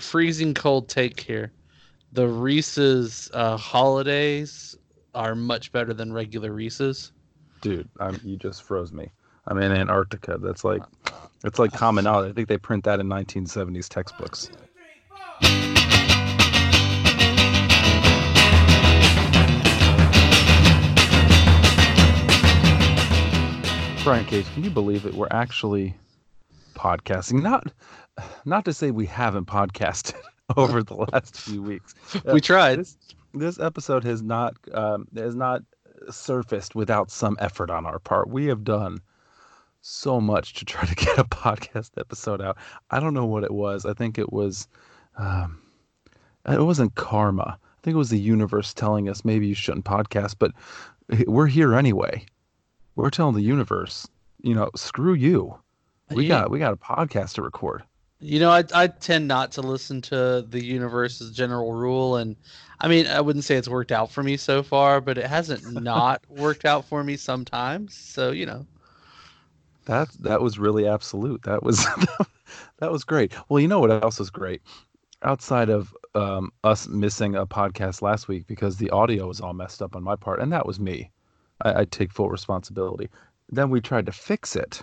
freezing cold take here. The Reese's holidays are much better than regular Reese's. Dude, you just froze me. I'm in Antarctica. That's like, it's like common knowledge. I think they print that in 1970s textbooks. 1, 2, 3, 4 Brian Cage, can you believe it? We're actually podcasting. Not to say we haven't podcasted over the last few weeks. We tried. This episode has not surfaced without some effort on our part. We have done so much to try to get a podcast episode out. I don't know what it was. I think it was. It wasn't karma. I think it was the universe telling us maybe you shouldn't podcast, but we're here anyway. We're telling the universe, screw you. We got a podcast to record. I tend not to listen to the universe as a general rule. And I mean, I wouldn't say it's worked out for me so far, but it hasn't not worked out for me sometimes. So, that was really absolute. That was great. Well, you know what else was great? Outside of us missing a podcast last week because the audio was all messed up on my part. And that was me. I take full responsibility. Then we tried to fix it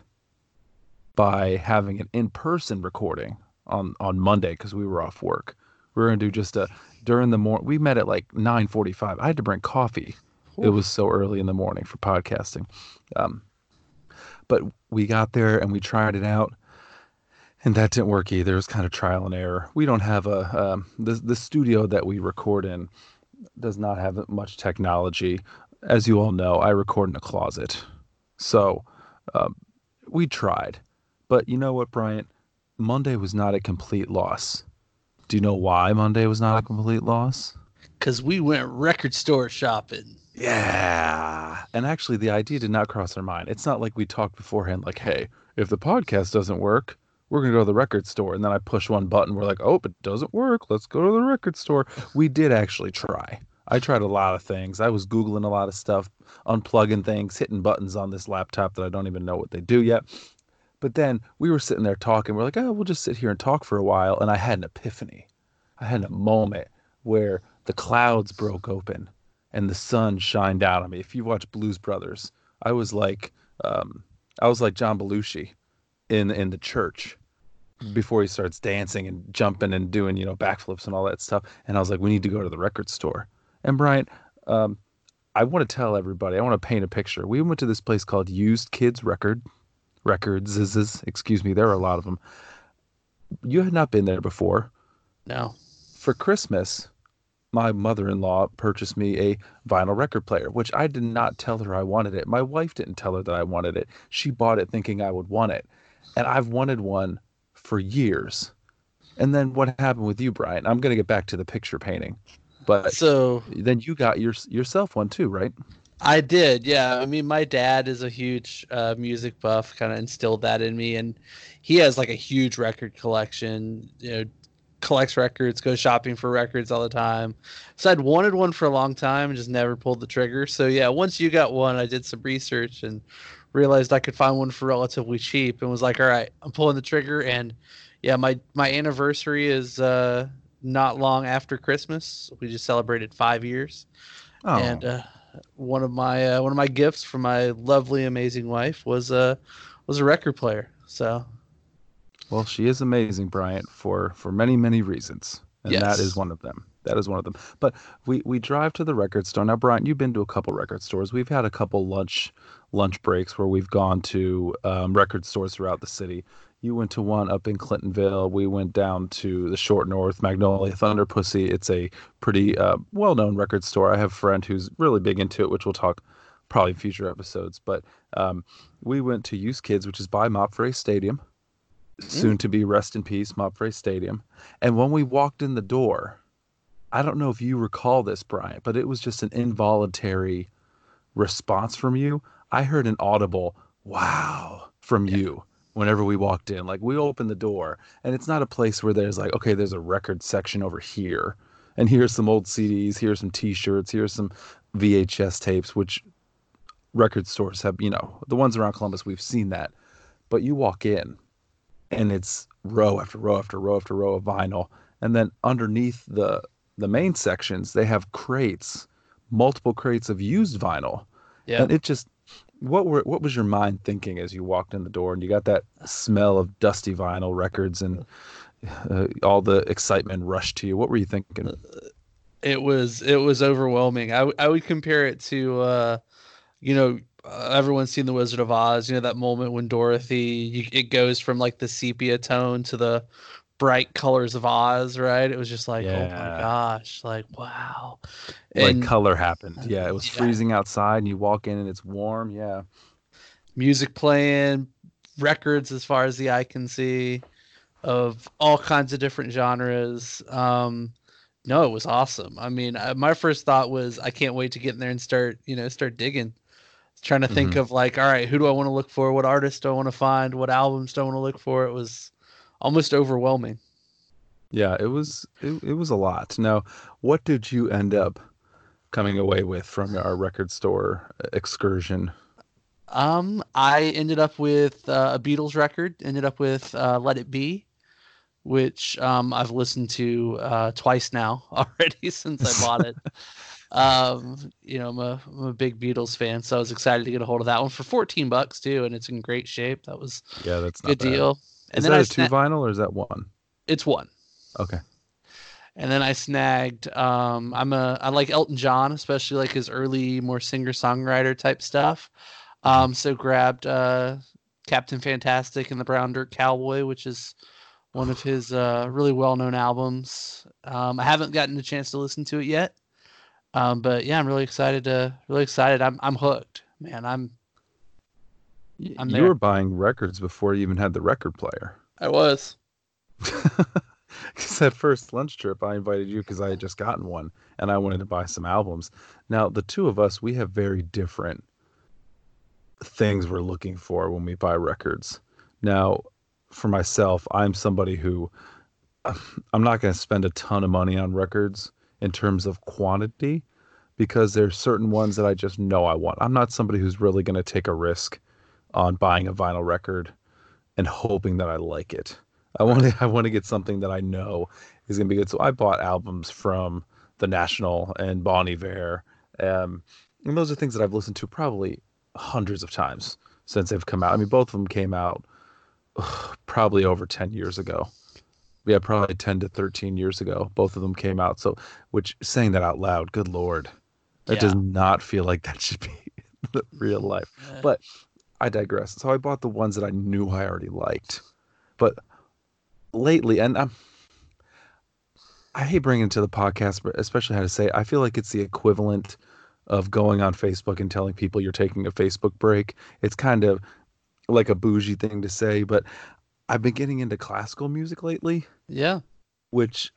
by having an in-person recording on Monday because we were off work. We were going to do just during the morning. We met at like 9:45. I had to bring coffee. Ooh. It was so early in the morning for podcasting. But we got there and we tried it out. And that didn't work either. It was kind of trial and error. We don't have the studio that we record in does not have much technology. As you all know, I record in a closet. So we tried. But you know what, Bryant? Monday was not a complete loss. Do you know why Monday was not a complete loss? Because we went record store shopping. Yeah. And actually, the idea did not cross our mind. It's not like we talked beforehand like, hey, if the podcast doesn't work, we're going to go to the record store. And then I push one button. We're like, oh, it doesn't work. Let's go to the record store. We did actually try. I tried a lot of things. I was Googling a lot of stuff, unplugging things, hitting buttons on this laptop that I don't even know what they do yet. But then we were sitting there talking. We're like, oh, we'll just sit here and talk for a while. And I had an epiphany. I had a moment where the clouds broke open and the sun shined out on me. If you watch Blues Brothers, I was like John Belushi in the church before he starts dancing and jumping and doing, backflips and all that stuff. And I was like, we need to go to the record store. And Brian, I want to tell everybody, I want to paint a picture. We went to this place called Used Kids Records. Excuse me. There are a lot of them. You had not been there before. No. For Christmas, my mother-in-law purchased me a vinyl record player, which I did not tell her I wanted it. My wife didn't tell her that I wanted it. She bought it thinking I would want it. And I've wanted one for years. And then what happened with you, Brian? I'm going to get back to the picture painting. But so then you got yourself one too, right? I did, yeah. I mean, my dad is a huge music buff, kind of instilled that in me, and he has like a huge record collection. Collects records, goes shopping for records all the time. So I'd wanted one for a long time and just never pulled the trigger. So yeah, once you got one, I did some research and realized I could find one for relatively cheap, and was like, all right, I'm pulling the trigger. And yeah, my anniversary is. Not long after Christmas, we just celebrated 5 years. Oh. And one of my gifts from my lovely, amazing wife was a record player. So, well, she is amazing, Bryant, for many, many reasons, and yes. That is one of them. That is one of them. But we drive to the record store now, Bryant. You've been to a couple record stores. We've had a couple lunch breaks where we've gone to record stores throughout the city. You went to one up in Clintonville. We went down to the Short North, Magnolia Thunder Pussy. It's a pretty well-known record store. I have a friend who's really big into it, which we'll talk probably in future episodes. But we went to Used Kids, which is by Mapfre Stadium, soon to be rest in peace, Mapfre Stadium. And when we walked in the door, I don't know if you recall this, Brian, but it was just an involuntary response from you. I heard an audible, wow, from you. Whenever we walked in, like we opened the door, and it's not a place where there's like, okay, there's a record section over here, and here's some old CDs, here's some T-shirts, here's some VHS tapes, which record stores have, the ones around Columbus, we've seen that. But you walk in, and it's row after row after row after row of vinyl. And then underneath the main sections, they have crates, multiple crates of used vinyl. Yeah. And it just, what was your mind thinking as you walked in the door and you got that smell of dusty vinyl records and all the excitement rushed to you? What were you thinking? It was overwhelming. I would compare it to, everyone's seen The Wizard of Oz, that moment when Dorothy, it goes from like the sepia tone to the bright colors of Oz, right? It was just like, yeah. Oh my gosh, like, wow. And like color happened. Yeah, it was freezing outside and you walk in and it's warm. Yeah. Music playing, records as far as the eye can see of all kinds of different genres. No, it was awesome. I mean, my first thought was I can't wait to get in there and start digging. Trying to think of like, all right, who do I want to look for? What artists do I want to find? What albums do I want to look for? It was almost overwhelming. Yeah, it was a lot. Now, what did you end up coming away with from our record store excursion? I ended up with a Beatles record. Ended up with Let It Be, which I've listened to twice now already since I bought it. I'm a big Beatles fan, so I was excited to get a hold of that one for $14 too, and it's in great shape. That was that's not a good deal. Is that a two vinyl or is that one? It's one. Okay. And then I snagged. I like Elton John, especially like his early, more singer songwriter type stuff. So grabbed Captain Fantastic and the Brown Dirt Cowboy, which is one of his really well known albums. I haven't gotten a chance to listen to it yet. But yeah, I'm really excited. I'm hooked, man. I'm there. You were buying records before you even had the record player. I was. Because that first lunch trip, I invited you because I had just gotten one and I wanted to buy some albums. Now, the two of us, we have very different things we're looking for when we buy records. Now, for myself, I'm somebody who I'm not going to spend a ton of money on records in terms of quantity, because there's certain ones that I just know I want. I'm not somebody who's really going to take a risk on buying a vinyl record and hoping that I like it. I want to get something that I know is going to be good. So I bought albums from The National and Bon Iver. And those are things that I've listened to probably hundreds of times since they've come out. I mean, both of them came out probably over 10 years ago. Yeah, probably 10 to 13 years ago. Both of them came out. So, which, saying that out loud, good Lord, that does not feel like that should be the real life. But I digress. So I bought the ones that I knew I already liked. But lately, and I hate bringing it to the podcast, but especially how to say it, I feel like it's the equivalent of going on Facebook and telling people you're taking a Facebook break. It's kind of like a bougie thing to say, but I've been getting into classical music lately. Yeah. Which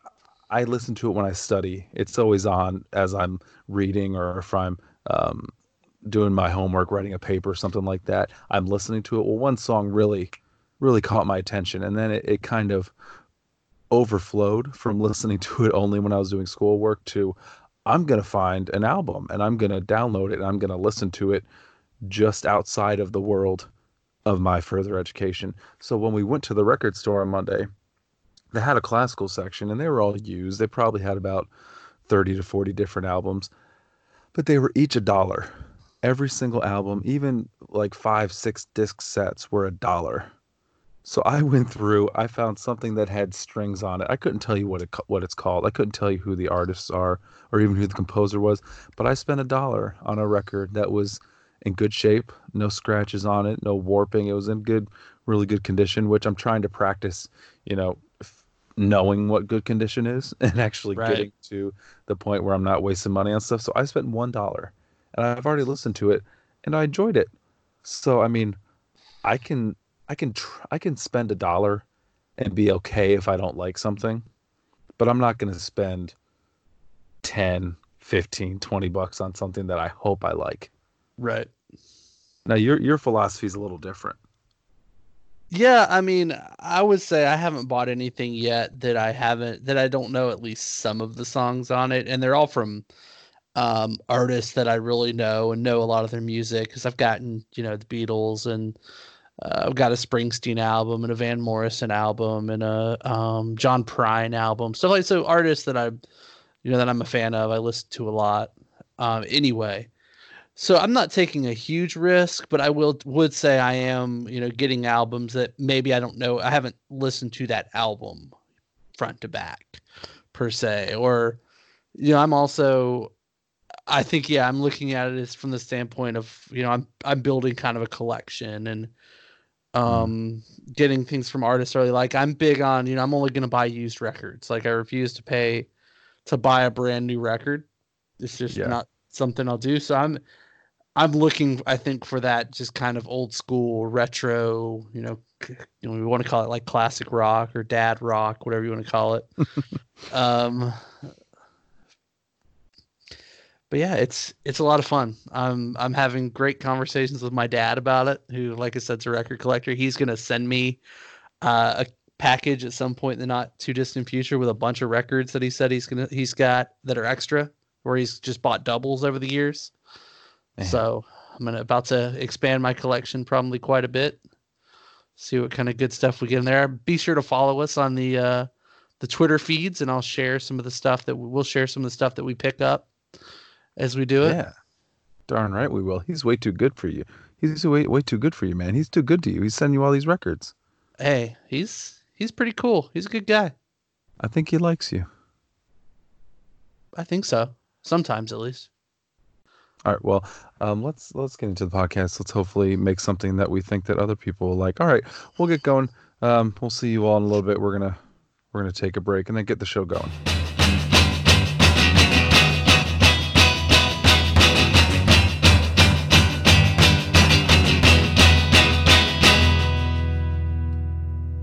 I listen to it when I study. It's always on as I'm reading or if I'm doing my homework, writing a paper or something like that. I'm listening to it. Well, one song really, really caught my attention. And then it kind of overflowed from listening to it only when I was doing schoolwork to I'm going to find an album and I'm going to download it and I'm going to listen to it just outside of the world of my further education. So when we went to the record store on Monday, they had a classical section and they were all used. They probably had about 30 to 40 different albums, but they were each $1. Every single album, even like 5-6 disc sets were $1. So I went through, I found something that had strings on it. I couldn't tell you what it's called. I couldn't tell you who the artists are or even who the composer was, but I spent $1 on a record that was in good shape, no scratches on it, no warping. It was in really good condition, which I'm trying to practice, knowing what good condition is and actually getting to the point where I'm not wasting money on stuff. So I spent $1 and I've already listened to it and I enjoyed it. So, I mean, I can spend $1 and be okay if I don't like something, but I'm not going to spend 10, 15, $20 on something that I hope I like. Right. Now your philosophy is a little different. Yeah, I mean, I would say I haven't bought anything yet that I don't know at least some of the songs on it, and they're all from artists that I really know and know a lot of their music because I've gotten the Beatles and I've got a Springsteen album and a Van Morrison album and a John Prine album. So like, so artists that I'm a fan of, I listen to a lot. Anyway, so I'm not taking a huge risk, but I would say I am, getting albums that maybe I don't know. I haven't listened to that album front to back per se, or, I'm also, I'm looking at it as from the standpoint of, I'm building kind of a collection and getting things from artists early. Like I'm big on, I'm only going to buy used records. Like I refuse to buy a brand new record. It's just not something I'll do. So I'm looking, I think, for that just kind of old school retro, we want to call it like classic rock or dad rock, whatever you want to call it. But yeah, it's a lot of fun. I'm having great conversations with my dad about it, who, like I said, is a record collector. He's going to send me a package at some point in the not too distant future with a bunch of records that he said he's got that are extra, where he's just bought doubles over the years. Man. So I'm about to expand my collection probably quite a bit. See what kind of good stuff we get in there. Be sure to follow us on the Twitter feeds, and I'll share some of the stuff that we pick up as we do it. Yeah, darn right we will. He's way too good for you. He's way too good for you, man. He's too good to you. He's sending you all these records. Hey, he's pretty cool. He's a good guy. I think he likes you. I think so. Sometimes, at least. All right. Well, let's get into the podcast. Let's hopefully make something that we think that other people will like. All right, we'll get going. We'll see you all in a little bit. We're gonna take a break and then get the show going.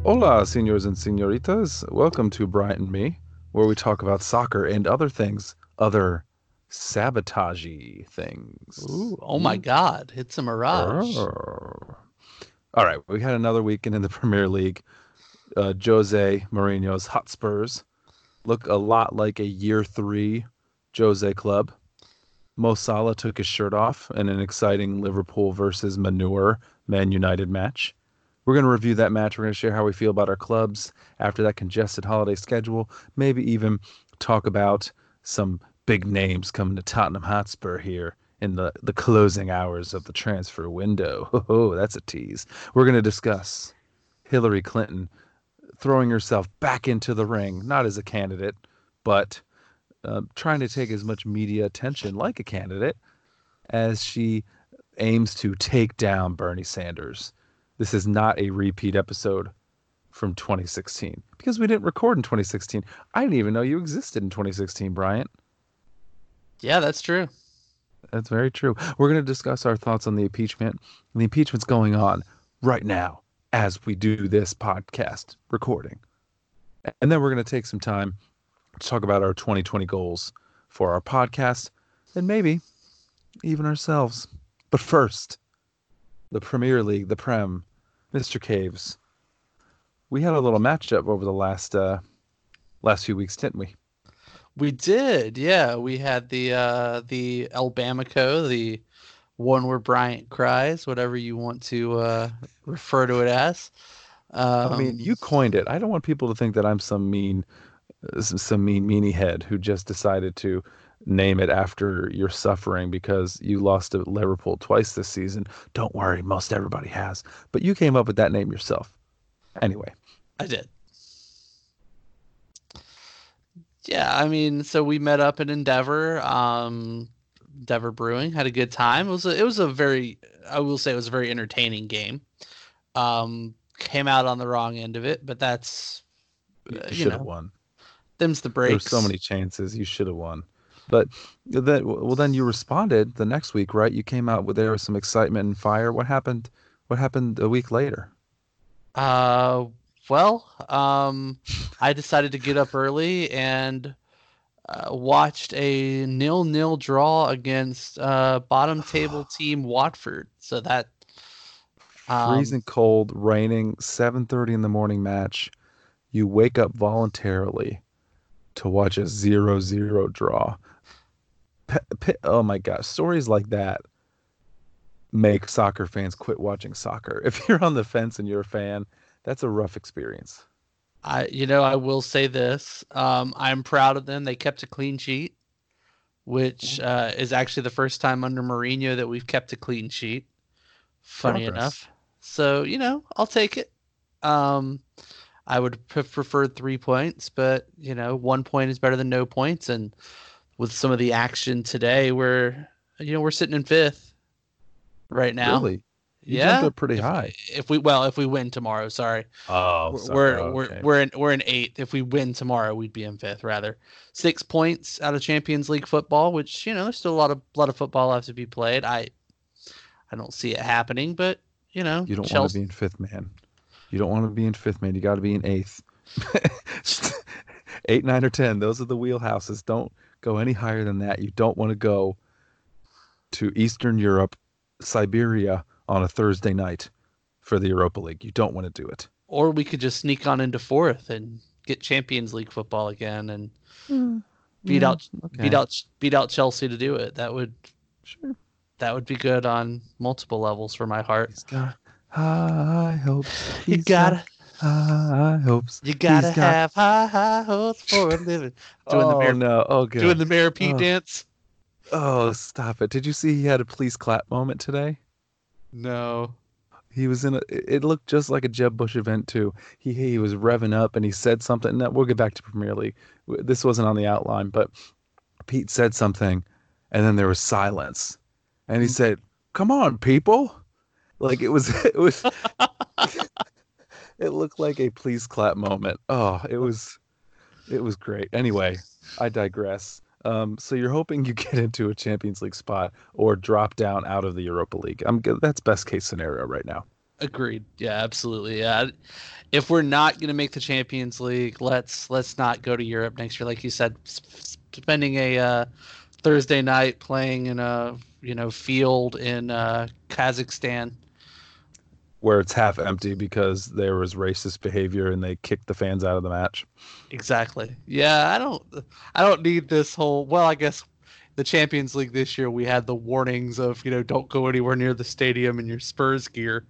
Hola, señores and señoritas. Welcome to Brian and Me, where we talk about soccer and other things, other sabotage-y things. Ooh, oh my God, it's a mirage. Oh. All right, we had another weekend in the Premier League. Jose Mourinho's Hotspurs look a lot like a year 3 Jose club. Mo Salah took his shirt off in an exciting Liverpool versus Man United match. We're going to review that match. We're going to share how we feel about our clubs after that congested holiday schedule. Maybe even talk about some big names coming to Tottenham Hotspur here in the closing hours of the transfer window. Oh, that's a tease. We're going to discuss Hillary Clinton throwing herself back into the ring, not as a candidate, but trying to take as much media attention like a candidate as she aims to take down Bernie Sanders. This is not a repeat episode from 2016 because we didn't record in 2016. I didn't even know you existed in 2016, Bryant. Yeah, that's true. That's very true. We're going to discuss our thoughts on the impeachment. The impeachment's going on right now as we do this podcast recording. And then we're going to take some time to talk about our 2020 goals for our podcast and maybe even ourselves. But first, the Premier League, the Prem. Mr. Caves, we had a little matchup over the last few weeks, didn't we? We did, yeah. We had the El Bamico, the one where Bryant cries, whatever you want to refer to it as. I mean, you coined it. I don't want people to think that I'm some mean meanie head who just decided to name it after your suffering because you lost to Liverpool twice this season. Don't worry, most everybody has. But you came up with that name yourself. Anyway. I did. Yeah, I mean, so we met up at Endeavor, Brewing, had a good time. It was a very entertaining game. Came out on the wrong end of it, but that's, you should have won. Them's the breaks. There's so many chances you should have won. But then you responded the next week, right? You came out with there was some excitement and fire. What happened a week later? I decided to get up early and watched a 0-0 draw against bottom table team Watford. So that freezing cold, raining, 7:30 in the morning match. You wake up voluntarily to watch a 0-0 draw. Oh my gosh, stories like that make soccer fans quit watching soccer. If you're on the fence and you're a fan, that's a rough experience. I will say this. I'm proud of them. They kept a clean sheet, which is actually the first time under Mourinho that we've kept a clean sheet. Funny enough. So, I'll take it. I would have preferred 3 points, but 1 point is better than no points. And with some of the action today, we're sitting in fifth right now. Really? You jumped up pretty high. If we win tomorrow, sorry. Oh, we're in eighth. If we win tomorrow, we'd be in fifth. Rather, 6 points out of Champions League football, which there's still a lot of football left to be played. I don't see it happening, but you don't want to be in fifth, man. You don't want to be in fifth, man. You got to be in eighth. 8, 9, or 10. Those are the wheelhouses. Don't go any higher than that. You don't want to go to Eastern Europe, Siberia, on a Thursday night for the Europa League. You don't want to do it. Or we could just sneak on into fourth and get Champions League football again and beat out Chelsea to do it. That would be good on multiple levels for my heart. He's got high hopes. You gotta have high hopes for a living. Doing the Mayor Pete dance. Oh, stop it! Did you see he had a please clap moment today? No, he was it looked just like a Jeb Bush event too. He was revving up and he said something. No, we'll get back to Premier League. This wasn't on the outline, but Pete said something and then there was silence and he said, "Come on, people." Like it was it looked like a please clap moment. Oh, it was great. Anyway, I digress. So you're hoping you get into a Champions League spot or drop down out of the Europa League. That's best case scenario right now. Agreed. Yeah, absolutely. Yeah. If we're not going to make the Champions League, let's not go to Europe next year. Like you said, spending a Thursday night playing in a field in Kazakhstan. Where it's half empty because there was racist behavior and they kicked the fans out of the match. Exactly. Yeah, I don't need this whole. Well, I guess the Champions League this year we had the warnings of don't go anywhere near the stadium in your Spurs gear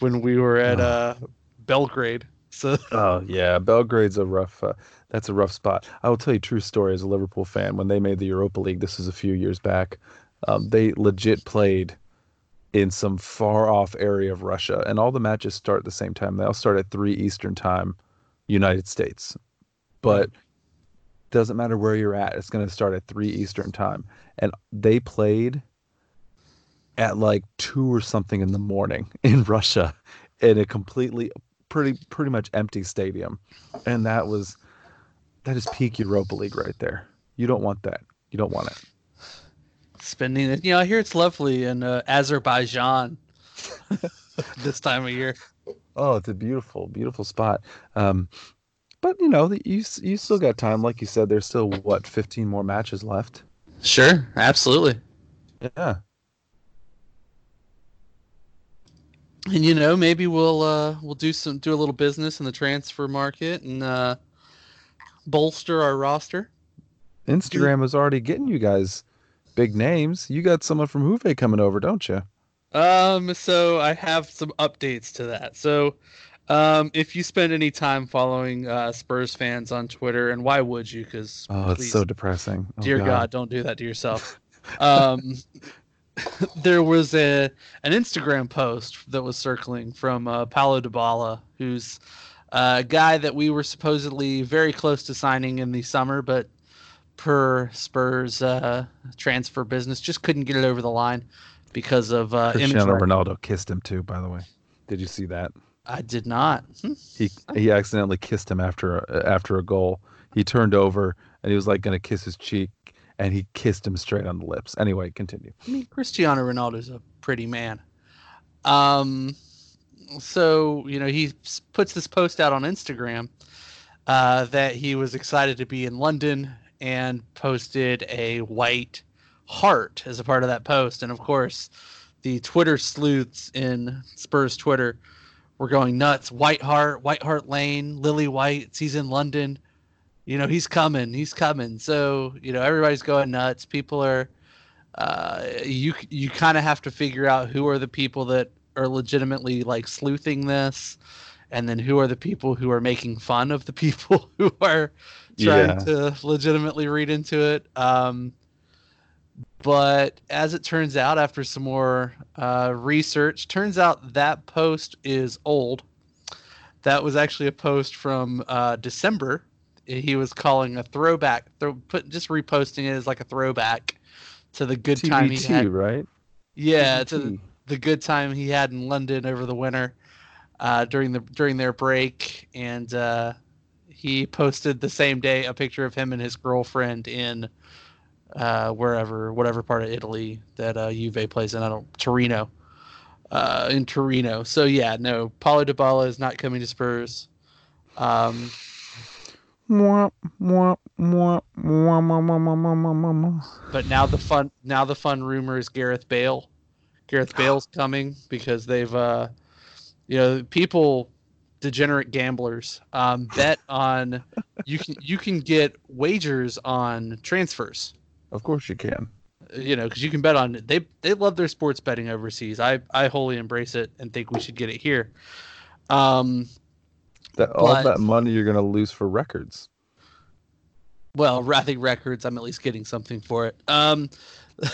when we were at Belgrade. So. Oh yeah, Belgrade's that's a rough spot. I will tell you a true story as a Liverpool fan. When they made the Europa League, this was a few years back. They legit played in some far-off area of Russia, and all the matches start at the same time. They all start at 3 Eastern time, United States. But doesn't matter where you're at, it's going to start at 3 Eastern time. And they played at like 2 or something in the morning in Russia in a completely, pretty much empty stadium. And that is peak Europa League right there. You don't want that. You don't want it. Spending it, I hear it's lovely in Azerbaijan this time of year. Oh, it's a beautiful spot. But you still got time, like you said. There's still 15 more matches left. Sure, absolutely. Yeah. And maybe we'll do a little business in the transfer market and bolster our roster. Instagram is already getting you guys big names. You got someone from Juve coming over, don't you? So I have some updates to that. So if you spend any time following Spurs fans on Twitter, and why would you? Because it's so depressing. Oh, dear God, don't do that to yourself. There was an Instagram post that was circling from Paulo Dybala, who's a guy that we were supposedly very close to signing in the summer, but per Spurs transfer business, just couldn't get it over the line because of Cristiano Ronaldo kissed him too. By the way, did you see that? I did not. He accidentally kissed him after a goal. He turned over and he was like going to kiss his cheek, and he kissed him straight on the lips. Anyway, continue. I mean, Cristiano Ronaldo's a pretty man. So he puts this post out on Instagram that he was excited to be in London, and posted a white heart as a part of that post. And of course, the Twitter sleuths in Spurs Twitter were going nuts. White Hart Lane, Lily Whites, he's in London. He's coming. So, everybody's going nuts. People are you kind of have to figure out who are the people that are legitimately like sleuthing this, and then who are the people who are making fun of the people who are trying to legitimately read into it. But as it turns out, after some more research, turns out that post is old. That was actually a post from December. He was calling a throwback, just reposting it as like a throwback to the good TBT, time he had. Right? Yeah, TBT. To the good time he had in London over the winter during their break, and he posted the same day a picture of him and his girlfriend in whatever part of Italy that Juve plays in. In Torino. So yeah, no, Paulo Dybala is not coming to Spurs. But now the fun rumor is Gareth Bale. Gareth Bale's coming because they've degenerate gamblers bet on you can get wagers on transfers. Of course you can. Because you can bet on it. They love their sports betting overseas. I wholly embrace it and think we should get it here. That money you're going to lose for records. Well, I think records, I'm at least getting something for it.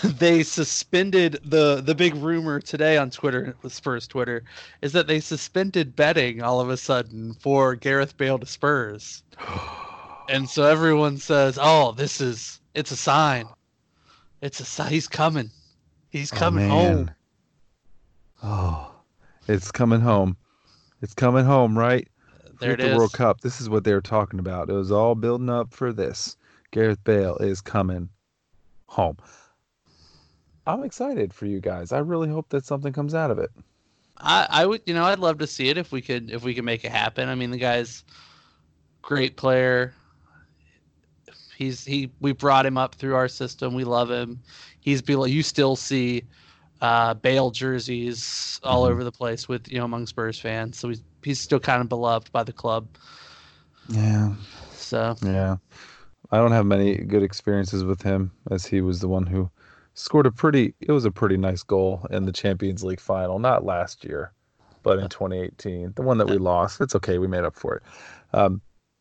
They suspended the big rumor today on Twitter, with Spurs Twitter, is that they suspended betting all of a sudden for Gareth Bale to Spurs. And so everyone says, oh, it's a sign. He's coming. He's coming home. Oh, it's coming home. It's coming home, right? There it is. The World Cup. This is what they were talking about. It was all building up for this. Gareth Bale is coming home. I'm excited for you guys. I really hope that something comes out of it. I would, I'd love to see it if we could make it happen. I mean, the guy's great player. We brought him up through our system. We love him. You still see Bale jerseys all over the place with among Spurs fans. So he's still kind of beloved by the club. Yeah. So yeah, I don't have many good experiences with him, as he was the one who scored a pretty nice goal in the Champions League final, not last year, but in 2018, the one that we lost. It's okay, we made up for it.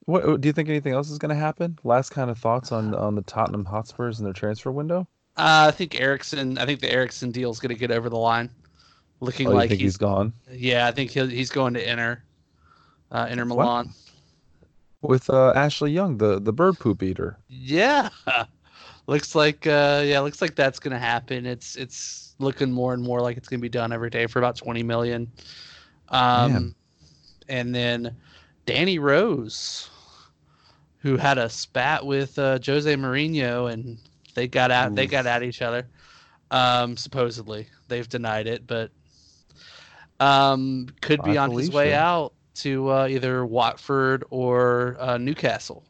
What do you think? Anything else is going to happen? Last kind of thoughts on the Tottenham Hotspurs and their transfer window? I think the Eriksen deal is going to get over the line. You think he's gone. Yeah, I think he's going to Inter Milan. What? With Ashley Young, the bird poop eater. Yeah, looks like that's going to happen. It's looking more and more like it's going to be done every day for about $20 million. And then Danny Rose, who had a spat with Jose Mourinho, and they got out. Oof. They got at each other. Supposedly, they've denied it, but could be on his way out to either Watford or Newcastle.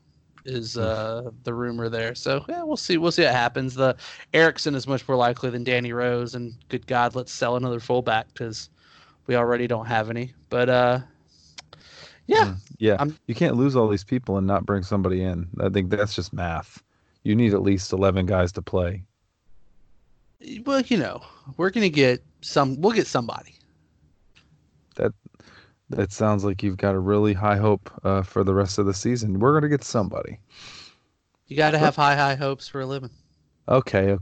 Is the rumor there? So yeah, we'll see. We'll see what happens. The Eriksen is much more likely than Danny Rose, and good God, let's sell another fullback because we already don't have any. But yeah. Yeah. You can't lose all these people and not bring somebody in. I think that's just math. You need at least 11 guys to play. Well, we're going to get we'll get somebody. That sounds like you've got a really high hope for the rest of the season. We're going to get somebody. You got to have high hopes for a living. Okay.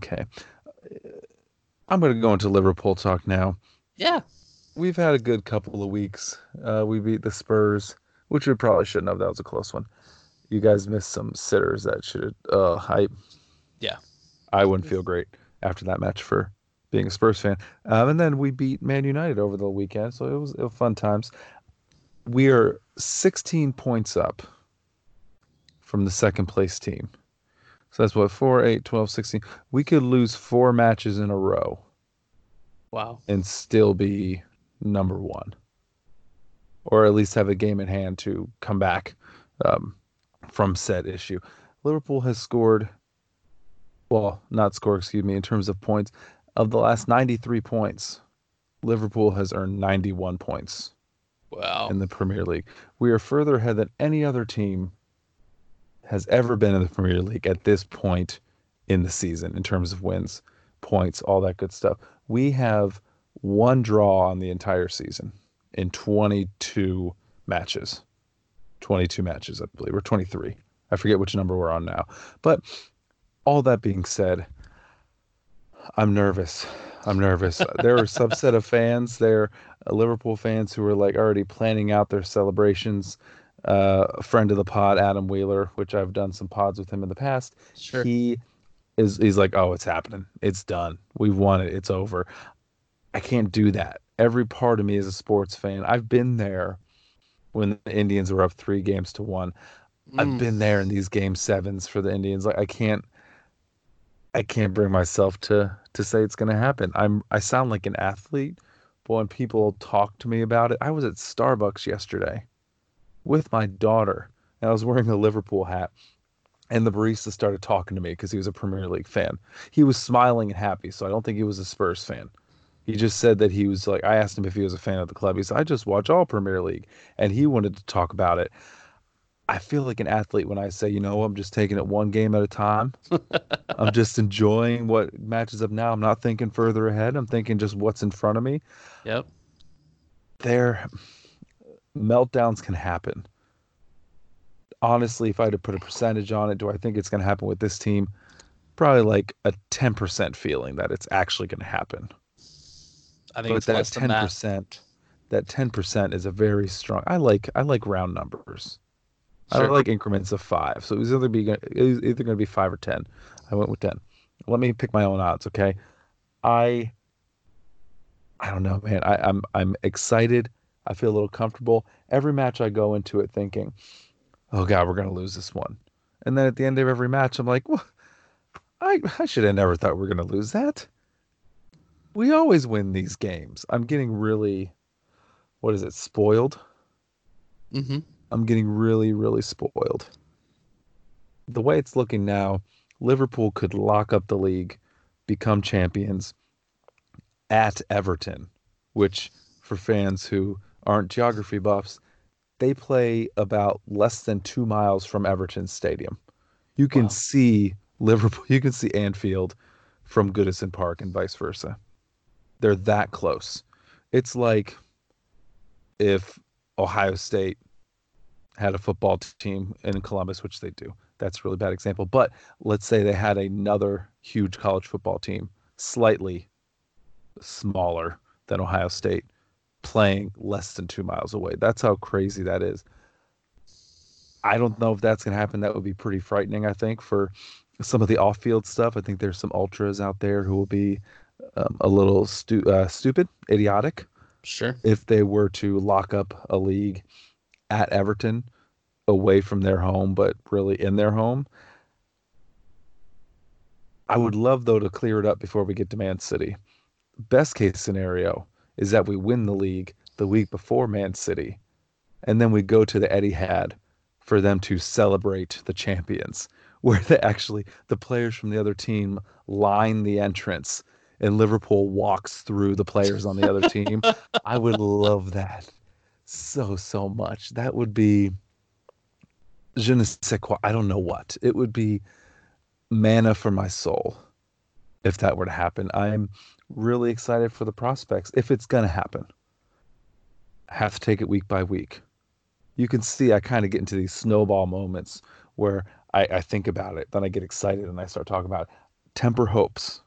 I'm going to go into Liverpool talk now. Yeah. We've had a good couple of weeks. We beat the Spurs, which we probably shouldn't have. That was a close one. You guys missed some sitters that should have hype. Yeah. I wouldn't feel great after that match for being a Spurs fan. And then we beat Man United over the weekend, so it was fun times. We are 16 points up from the second-place team. So that's what, 4, 8, 12, 16. We could lose 4 matches in a row. Wow. And still be number one, or at least have a game in hand to come back from said issue. Liverpool has in terms of points. Of the last 93 points, Liverpool has earned 91 points. Wow. In the Premier League. We are further ahead than any other team has ever been in the Premier League at this point in the season in terms of wins. points, all that good stuff. We have one draw on the entire season in 22 matches. 22 matches, I believe, or 23. I forget which number we're on now. But all that being said, I'm nervous. There were a subset of fans there, Liverpool fans, who were like already planning out their celebrations. A friend of the pod, Adam Wheeler, which I've done some pods with him in the past. Sure. He's like, oh, it's happening. It's done. We've won it. It's over. I can't do that. Every part of me is a sports fan. I've been there when the Indians were up 3-1. I've been there in these game sevens for the Indians. Like I can't bring myself to say it's going to happen. I sound like an athlete, but when people talk to me about it, I was at Starbucks yesterday with my daughter, and I was wearing a Liverpool hat, and the barista started talking to me because he was a Premier League fan. He was smiling and happy, so I don't think he was a Spurs fan. He just said that he was like, I asked him if he was a fan of the club. He said, I just watch all Premier League, and he wanted to talk about it. I feel like an athlete when I say, you know, I'm just taking it one game at a time. I'm just enjoying what matches up now. I'm not thinking further ahead. I'm thinking just what's in front of me. Yep. There, meltdowns can happen. Honestly, if I had to put a percentage on it, do I think it's going to happen with this team? Probably like a 10% feeling that it's actually going to happen. I think, but it's that less 10%, than that. That 10% is a very strong. I like round numbers. Sure. I like increments of 5. So it was either going to be 5 or 10. I went with 10. Let me pick my own odds, okay? I don't know, man. I'm excited. I feel a little comfortable. Every match I go into it thinking, oh, God, we're going to lose this one. And then at the end of every match, I'm like, well, I should have never thought we were going to lose that. We always win these games. I'm getting really, spoiled? Mm-hmm. I'm getting really, really spoiled. The way it's looking now, Liverpool could lock up the league, become champions at Everton, which for fans who aren't geography buffs, they play about less than 2 miles from Everton Stadium. You can see Liverpool, you can see Anfield from Goodison Park and vice versa. They're that close. It's like if Ohio State had a football team in Columbus, which they do. That's a really bad example. But let's say they had another huge college football team, slightly smaller than Ohio State, playing less than 2 miles away. That's how crazy that is. I don't know if that's going to happen. That would be pretty frightening, I think, for some of the off-field stuff. I think there's some ultras out there who will be a little stupid, idiotic. Sure. If they were to lock up a league at Everton, away from their home, but really in their home. I would love, though, to clear it up before we get to Man City. Best case scenario is that we win the league the week before Man City, and then we go to the Etihad for them to celebrate the champions, where they actually, the players from the other team line the entrance, and Liverpool walks through the players on the other team. I would love that so much. That would be je ne sais quoi. I don't know what. It would be manna for my soul if that were to happen. I'm really excited for the prospects. If it's going to happen, I have to take it week by week. You can see I kind of get into these snowball moments where I think about it, then I get excited and I start talking about it. Temper hopes.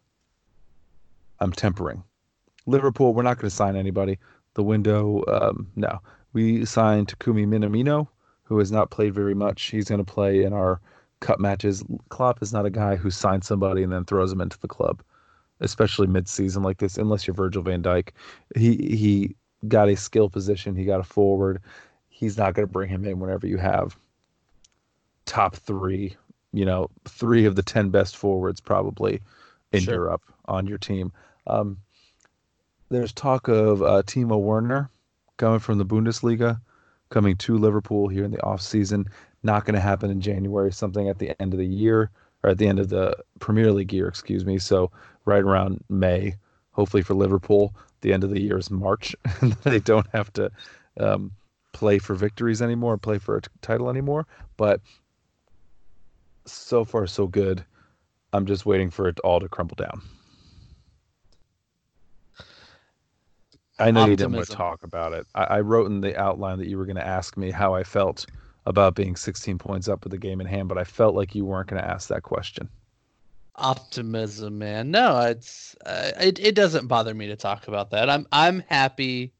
I'm tempering. Liverpool, we're not going to sign anybody. The window, no. We signed Takumi Minamino, who has not played very much. He's going to play in our cup matches. Klopp is not a guy who signs somebody and then throws him into the club, especially mid-season like this, unless you're Virgil van Dijk. He got a skill position. He got a forward. He's not going to bring him in whenever you have top three, three of the 10 best forwards probably in sure. Europe on your team. There's talk of Timo Werner coming from the Bundesliga, coming to Liverpool here in the offseason. Not going to happen in January, something at the end of the year, or at the end of the Premier League year, excuse me. So right around May, hopefully for Liverpool, the end of the year is March. And they don't have to play for victories anymore, play for a title anymore. But so far, so good. I'm just waiting for it all to crumble down. I know you didn't want to talk about it. I wrote in the outline that you were going to ask me how I felt about being 16 points up with the game in hand, but I felt like you weren't going to ask that question. Optimism, man. No, it's it doesn't bother me to talk about that. I'm happy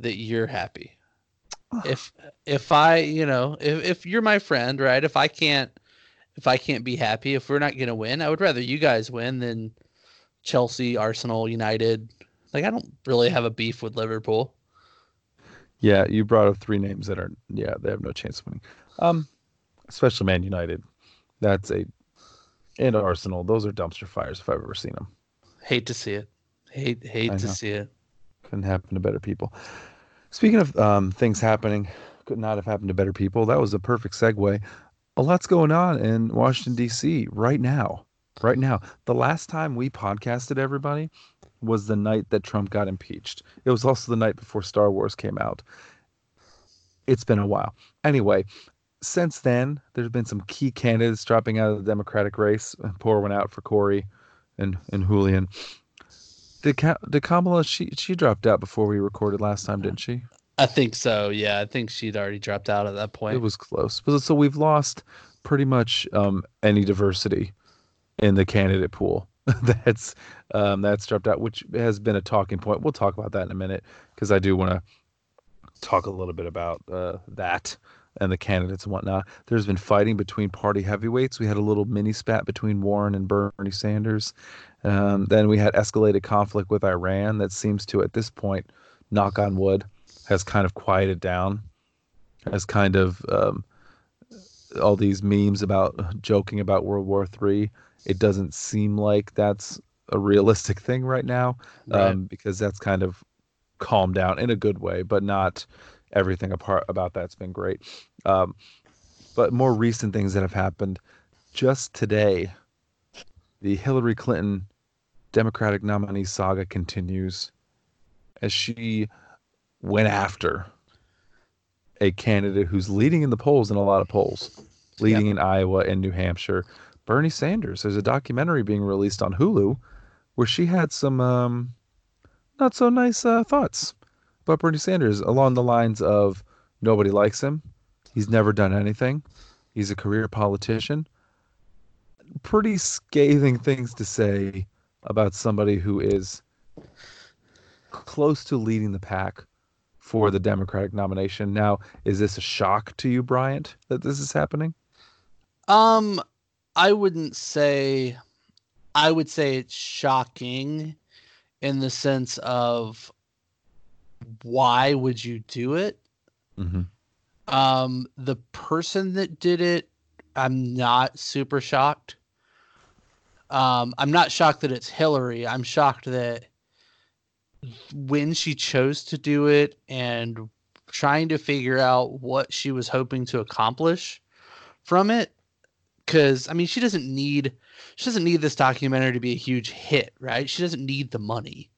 that you're happy. If I, you know, if you're my friend, right? If I can't be happy, if we're not going to win, I would rather you guys win than Chelsea, Arsenal, United. Like, I don't really have a beef with Liverpool. Yeah, you brought up three names that are, yeah, they have no chance of winning. Especially Man United. That's a, and Arsenal. Those are dumpster fires if I've ever seen them. Hate to see it. Hate to see it. Couldn't happen to better people. Speaking of things happening, could not have happened to better people. That was a perfect segue. A lot's going on in Washington, D.C. right now. Right now. The last time we podcasted, everybody, was the night that Trump got impeached. It was also the night before Star Wars came out. It's been a while. Anyway, since then, there's been some key candidates dropping out of the Democratic race. Pour one out for Corey and Julian. Did Kamala, she dropped out before we recorded last time, didn't she? I think so, yeah. I think she'd already dropped out at that point. It was close. So we've lost pretty much any diversity in the candidate pool that's dropped out, which has been a talking point. We'll talk about that in a minute because I do want to talk a little bit about that and the candidates and whatnot. There's been fighting between party heavyweights. We had a little mini spat between Warren and Bernie Sanders. Then we had escalated conflict with Iran that seems to, at this point, knock on wood, has kind of quieted down, has kind of all these memes about joking about World War III. It doesn't seem like that's a realistic thing right now, right, because that's kind of calmed down in a good way, but not everything apart about that's been great. But more recent things that have happened just today, the Hillary Clinton Democratic nominee saga continues as she went after a candidate who's leading in the polls in a lot of polls, leading in Iowa and New Hampshire, Bernie Sanders. There's a documentary being released on Hulu where she had some not so nice thoughts about Bernie Sanders along the lines of nobody likes him. He's never done anything. He's a career politician. Pretty scathing things to say about somebody who is close to leading the pack for the Democratic nomination. Now, is this a shock to you, Bryant, that this is happening? I wouldn't say. I would say it's shocking in the sense of why would you do it? Mm-hmm. The person that did it, I'm not super shocked. I'm not shocked that it's Hillary. I'm shocked that when she chose to do it and trying to figure out what she was hoping to accomplish from it. Cause I mean, she doesn't need this documentary to be a huge hit, right? She doesn't need the money,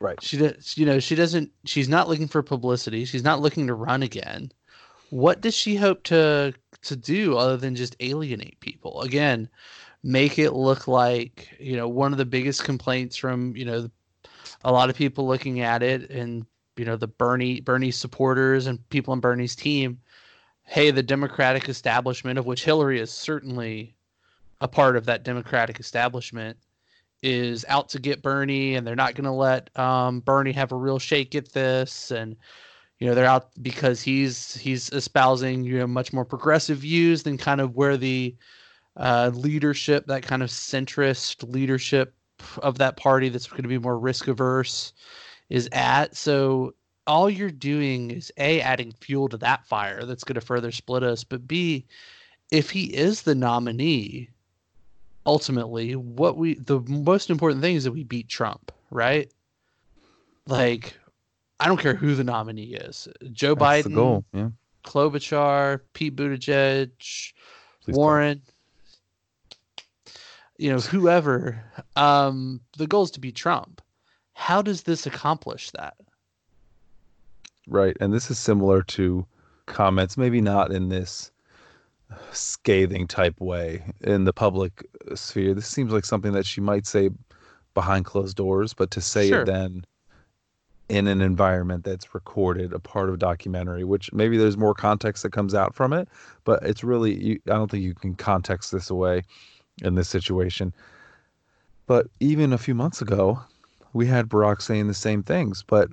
right? She's not looking for publicity. She's not looking to run again. What does she hope to do other than just alienate people again, make it look like, you know, one of the biggest complaints from, you know, a lot of people looking at it and, you know, the Bernie supporters and people on Bernie's team, hey, the Democratic establishment, of which Hillary is certainly a part of that Democratic establishment, is out to get Bernie and they're not going to let Bernie have a real shake at this. And, you know, they're out because he's espousing, you know, much more progressive views than kind of where the leadership, that kind of centrist leadership of that party that's going to be more risk averse is at. So all you're doing is A, adding fuel to that fire that's going to further split us, but B, if he is the nominee, ultimately the most important thing is that we beat Trump, right? Like, I don't care who the nominee is. Joe that's Biden, the goal. Yeah. Klobuchar, Pete Buttigieg, Warren, you know, whoever, the goal is to be Trump. How does this accomplish that? Right. And this is similar to comments, maybe not in this scathing type way in the public sphere. This seems like something that she might say behind closed doors, but to say it then in an environment that's recorded, a part of a documentary, which maybe there's more context that comes out from it, but it's really, I don't think you can context this away in this situation. But even a few months ago, we had Barack saying the same things, but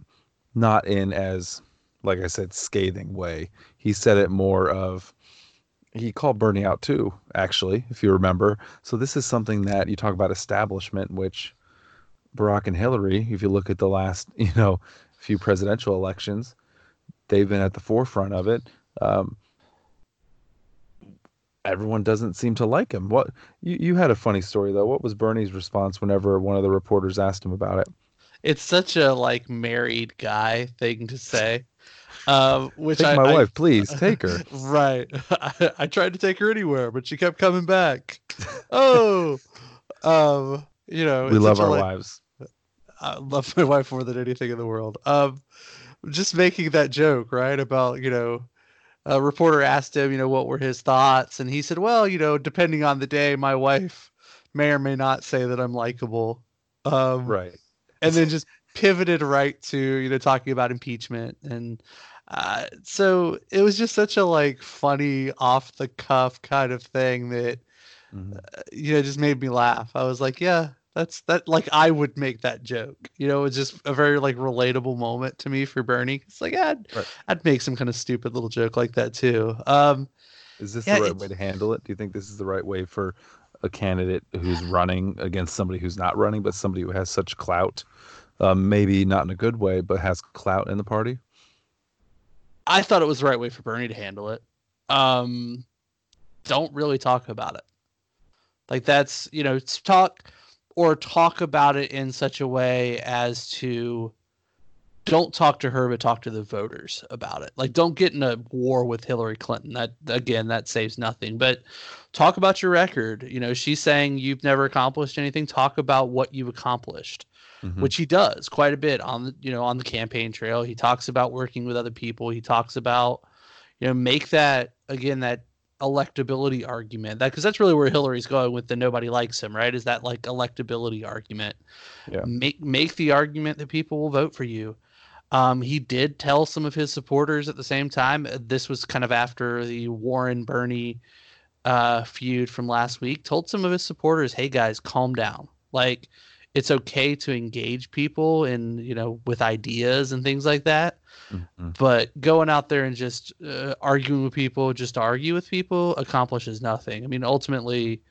not in as, like I said, scathing way. He said it more of, he called Bernie out too, actually, if you remember. So this is something that you talk about establishment, which Barack and Hillary, if you look at the last, few presidential elections, they've been at the forefront of it. Everyone doesn't seem to like him. What you had a funny story though. What was Bernie's response whenever one of the reporters asked him about it? It's such a married guy thing to say. Which take my wife, please take her. Right. I tried to take her anywhere, but she kept coming back. We love our wives. I love my wife more than anything in the world. Just making that joke, right? About, a reporter asked him, what were his thoughts? And he said, well, depending on the day, my wife may or may not say that I'm likable. Right. And then just pivoted right to, talking about impeachment. And so it was just such a funny off the cuff kind of thing that, just made me laugh. I was like, yeah, that's that. I would make that joke. It's just a very relatable moment to me for Bernie. It's I'd make some kind of stupid little joke like that too. Is this the right way to handle it? Do you think this is the right way for a candidate who's running against somebody who's not running, but somebody who has such clout? Maybe not in a good way, but has clout in the party. I thought it was the right way for Bernie to handle it. Don't really talk about it. That's, talk about it in such a way as to don't talk to her, but talk to the voters about it. Don't get in a war with Hillary Clinton. That saves nothing, but talk about your record. She's saying you've never accomplished anything. Talk about what you've accomplished, which he does quite a bit on the, on the campaign trail. He talks about working with other people. He talks about, make that again, that electability argument, that because that's really where Hillary's going with the nobody likes him, right? Is that electability argument? Yeah. Make the argument that people will vote for you. He did tell some of his supporters at the same time. This was kind of after the Warren Bernie feud from last week. Told some of his supporters, "Hey guys, calm down. It's okay to engage people and with ideas and things like that." Mm-hmm. But going out there and just arguing with people, just to argue with people, accomplishes nothing. I mean, ultimately,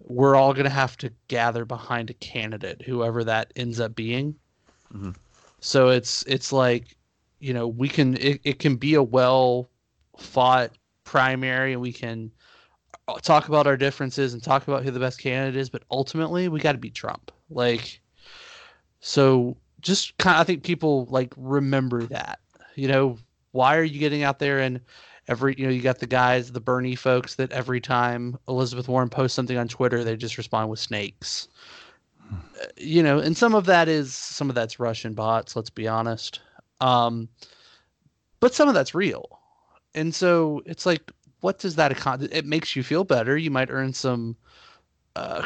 we're all going to have to gather behind a candidate, whoever that ends up being. Mm-hmm. So it's we can it can be a well fought primary, and we can talk about our differences and talk about who the best candidate is. But ultimately, we got to beat Trump. So. Just kind of, I think people remember that, why are you getting out there and every, you got the guys, the Bernie folks that every time Elizabeth Warren posts something on Twitter, they just respond with snakes, and some of that's Russian bots, let's be honest. But some of that's real. And so it's what does that, it makes you feel better. You might earn some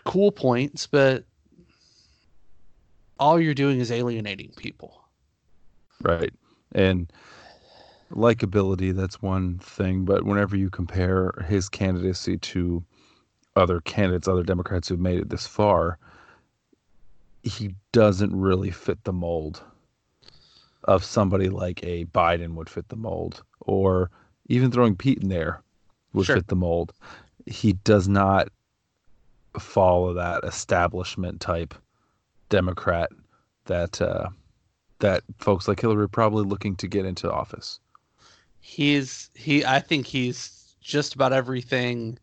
cool points, but all you're doing is alienating people. Right. And likability, that's one thing. But whenever you compare his candidacy to other candidates, other Democrats who've made it this far, he doesn't really fit the mold of somebody like a Biden would fit the mold, or even throwing Pete in there would fit the mold. He does not follow that establishment type Democrat that folks like Hillary are probably looking to get into office. I think he's just about everything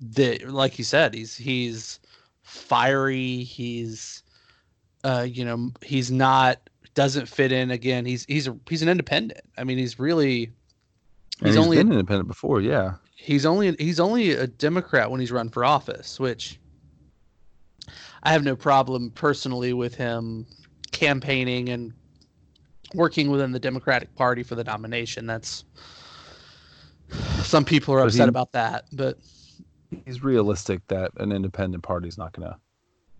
that, like you said, he's fiery. He's, he's not, doesn't fit in again. He's an independent. I mean, he's only been independent before. Yeah. He's only a Democrat when he's run for office, which I have no problem personally with him campaigning and working within the Democratic Party for the nomination. That's, some people are upset about that, but he's realistic that an independent party is not going to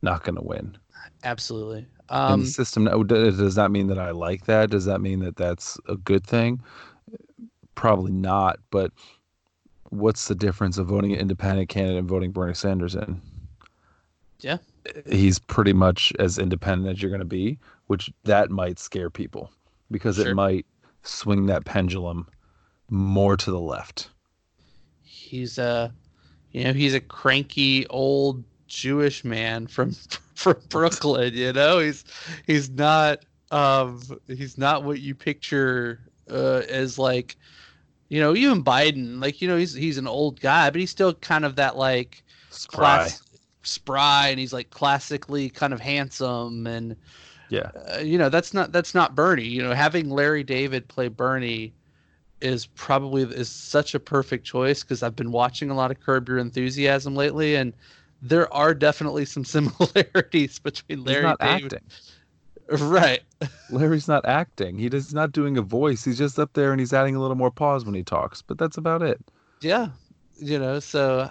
not going to win. Absolutely. And the system, does that mean that I like that? Does that mean that that's a good thing? Probably not. But what's the difference of voting an independent candidate and voting Bernie Sanders in? Yeah. He's pretty much as independent as you're going to be, which that might scare people because It might swing that pendulum more to the left. He's he's a cranky old Jewish man from Brooklyn. He's not what you picture as like, even Biden, he's an old guy, but he's still kind of that like spry, and he's like classically kind of handsome, and that's not Bernie. Having Larry David play Bernie is such a perfect choice, because I've been watching a lot of Curb Your Enthusiasm lately, and there are definitely some similarities between Larry David. He's not acting. Right. Larry's not acting. He's not doing a voice. He's just up there and he's adding a little more pause when he talks, but that's about it. Yeah. So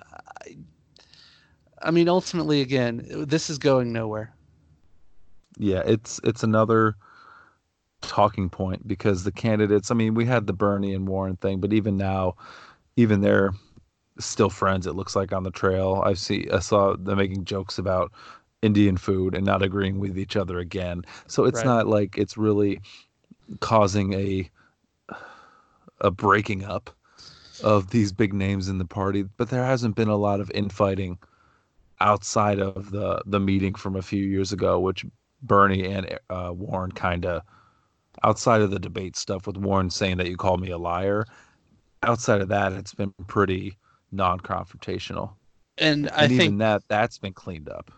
I mean, ultimately, again, this is going nowhere. Yeah, it's another talking point, because the candidates, we had the Bernie and Warren thing, but even now, even they're still friends, it looks like, on the trail. I saw them making jokes about Indian food and not agreeing with each other again. So it's not like it's really causing a breaking up of these big names in the party, but there hasn't been a lot of infighting outside of the meeting from a few years ago, which Bernie and Warren kind of, outside of the debate stuff with Warren saying that you call me a liar, outside of that, it's been pretty non-confrontational. And I think even that's been cleaned up.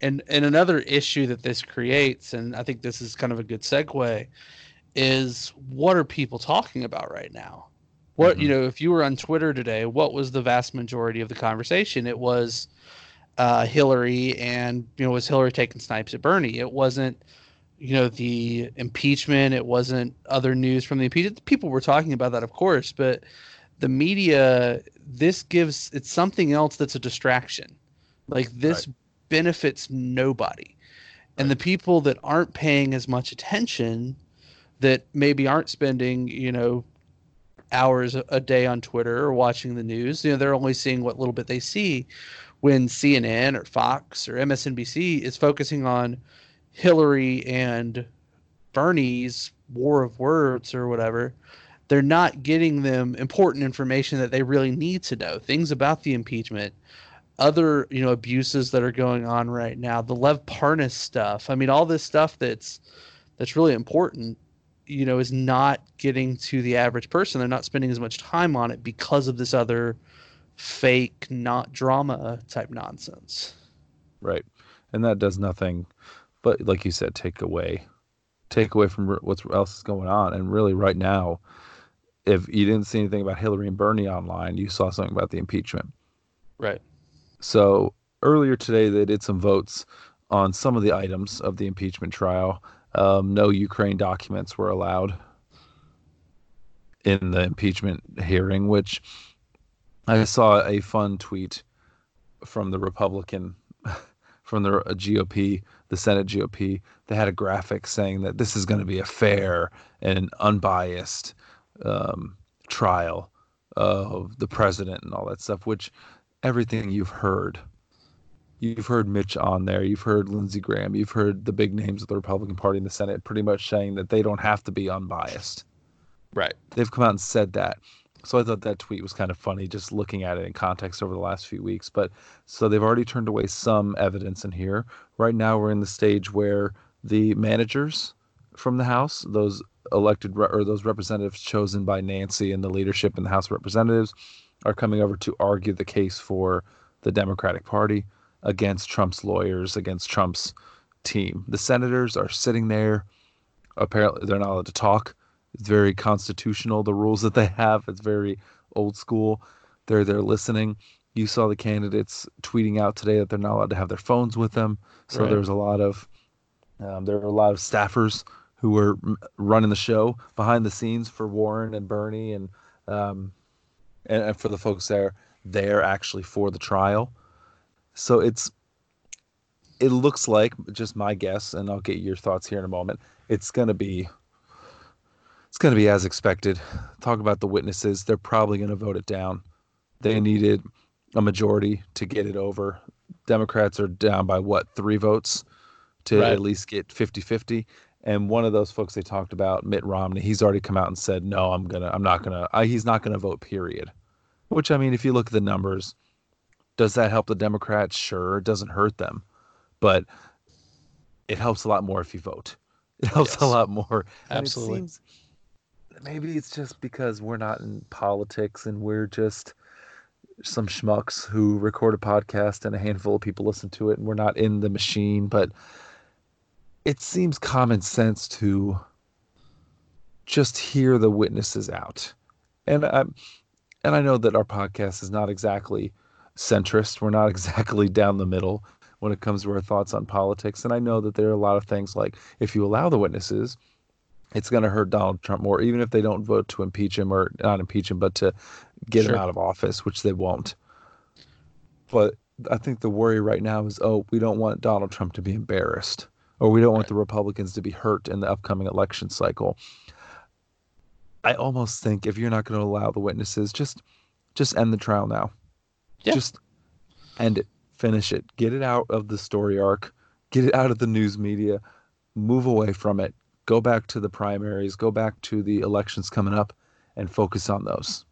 And another issue that this creates, and I think this is kind of a good segue, is what are people talking about right now? What, if you were on Twitter today, what was the vast majority of the conversation? It was Hillary, and was Hillary taking snipes at Bernie? It wasn't the impeachment. It wasn't other news from the impeachment. People were talking about that, of course, but the media, it's something else that's a distraction. Like this benefits nobody. Right. And the people that aren't paying as much attention, that maybe aren't spending, hours a day on Twitter or watching the news, they're only seeing what little bit they see, when CNN or Fox or MSNBC is focusing on Hillary and Bernie's war of words or whatever. They're not getting them important information that they really need to know. Things about the impeachment, other, abuses that are going on right now, the Lev Parnas stuff. All this stuff that's really important, is not getting to the average person. They're not spending as much time on it because of this other fake, not drama type nonsense. Right. And that does nothing but, like you said, take away from what else is going on. And really right now, if you didn't see anything about Hillary and Bernie online, you saw something about the impeachment. Right. So earlier today, they did some votes on some of the items of the impeachment trial. No Ukraine documents were allowed in the impeachment hearing, which I saw a fun tweet from the Republican from the GOP, the Senate GOP, they had a graphic saying that this is going to be a fair and unbiased trial of the president and all that stuff, which everything you've heard. You've heard Mitch on there. You've heard Lindsey Graham. You've heard the big names of the Republican Party in the Senate pretty much saying that they don't have to be unbiased. Right. They've come out and said that. So I thought that tweet was kind of funny, just looking at it in context over the last few weeks. But so they've already turned away some evidence in here. Right now we're in the stage where the managers from the House, those elected or those representatives chosen by Nancy and the leadership in the House of Representatives, are coming over to argue the case for the Democratic Party against Trump's lawyers, against Trump's team. The senators are sitting there. Apparently they're not allowed to talk. It's very constitutional, the rules that they have. It's very old school. They're there listening. You saw the candidates tweeting out today that they're not allowed to have their phones with them. So There's a lot of there were a lot of staffers who were running the show behind the scenes for Warren and Bernie and for the folks there actually for the trial. So it's it looks like, just my guess, and I'll get your thoughts here in a moment, it's gonna be as expected. Talk about the witnesses. They're probably gonna vote it down. They needed a majority to get it over. Democrats are down by what, 3 votes to at least get 50-50. And one of those folks they talked about, Mitt Romney, he's already come out and said, no, he's not gonna vote, period. Which, I mean, if you look at the numbers, does that help the Democrats? Sure, it doesn't hurt them, but it helps a lot more if you vote. It helps a lot more. Absolutely. And it seems, maybe it's just because we're not in politics and we're just some schmucks who record a podcast and a handful of people listen to it, and we're not in the machine, but it seems common sense to just hear the witnesses out. And I know that our podcast is not exactly centrist. We're not exactly down the middle when it comes to our thoughts on politics. And I know that there are a lot of things like, if you allow the witnesses, it's going to hurt Donald Trump more, even if they don't vote to impeach him, or not impeach him, but to get him out of office, which they won't. But I think the worry right now is, we don't want Donald Trump to be embarrassed, or we don't want the Republicans to be hurt in the upcoming election cycle. I almost think if you're not going to allow the witnesses, just end the trial now. Yeah. Just end it. Finish it. Get it out of the story arc. Get it out of the news media. Move away from it. Go back to the primaries. Go back to the elections coming up and focus on those.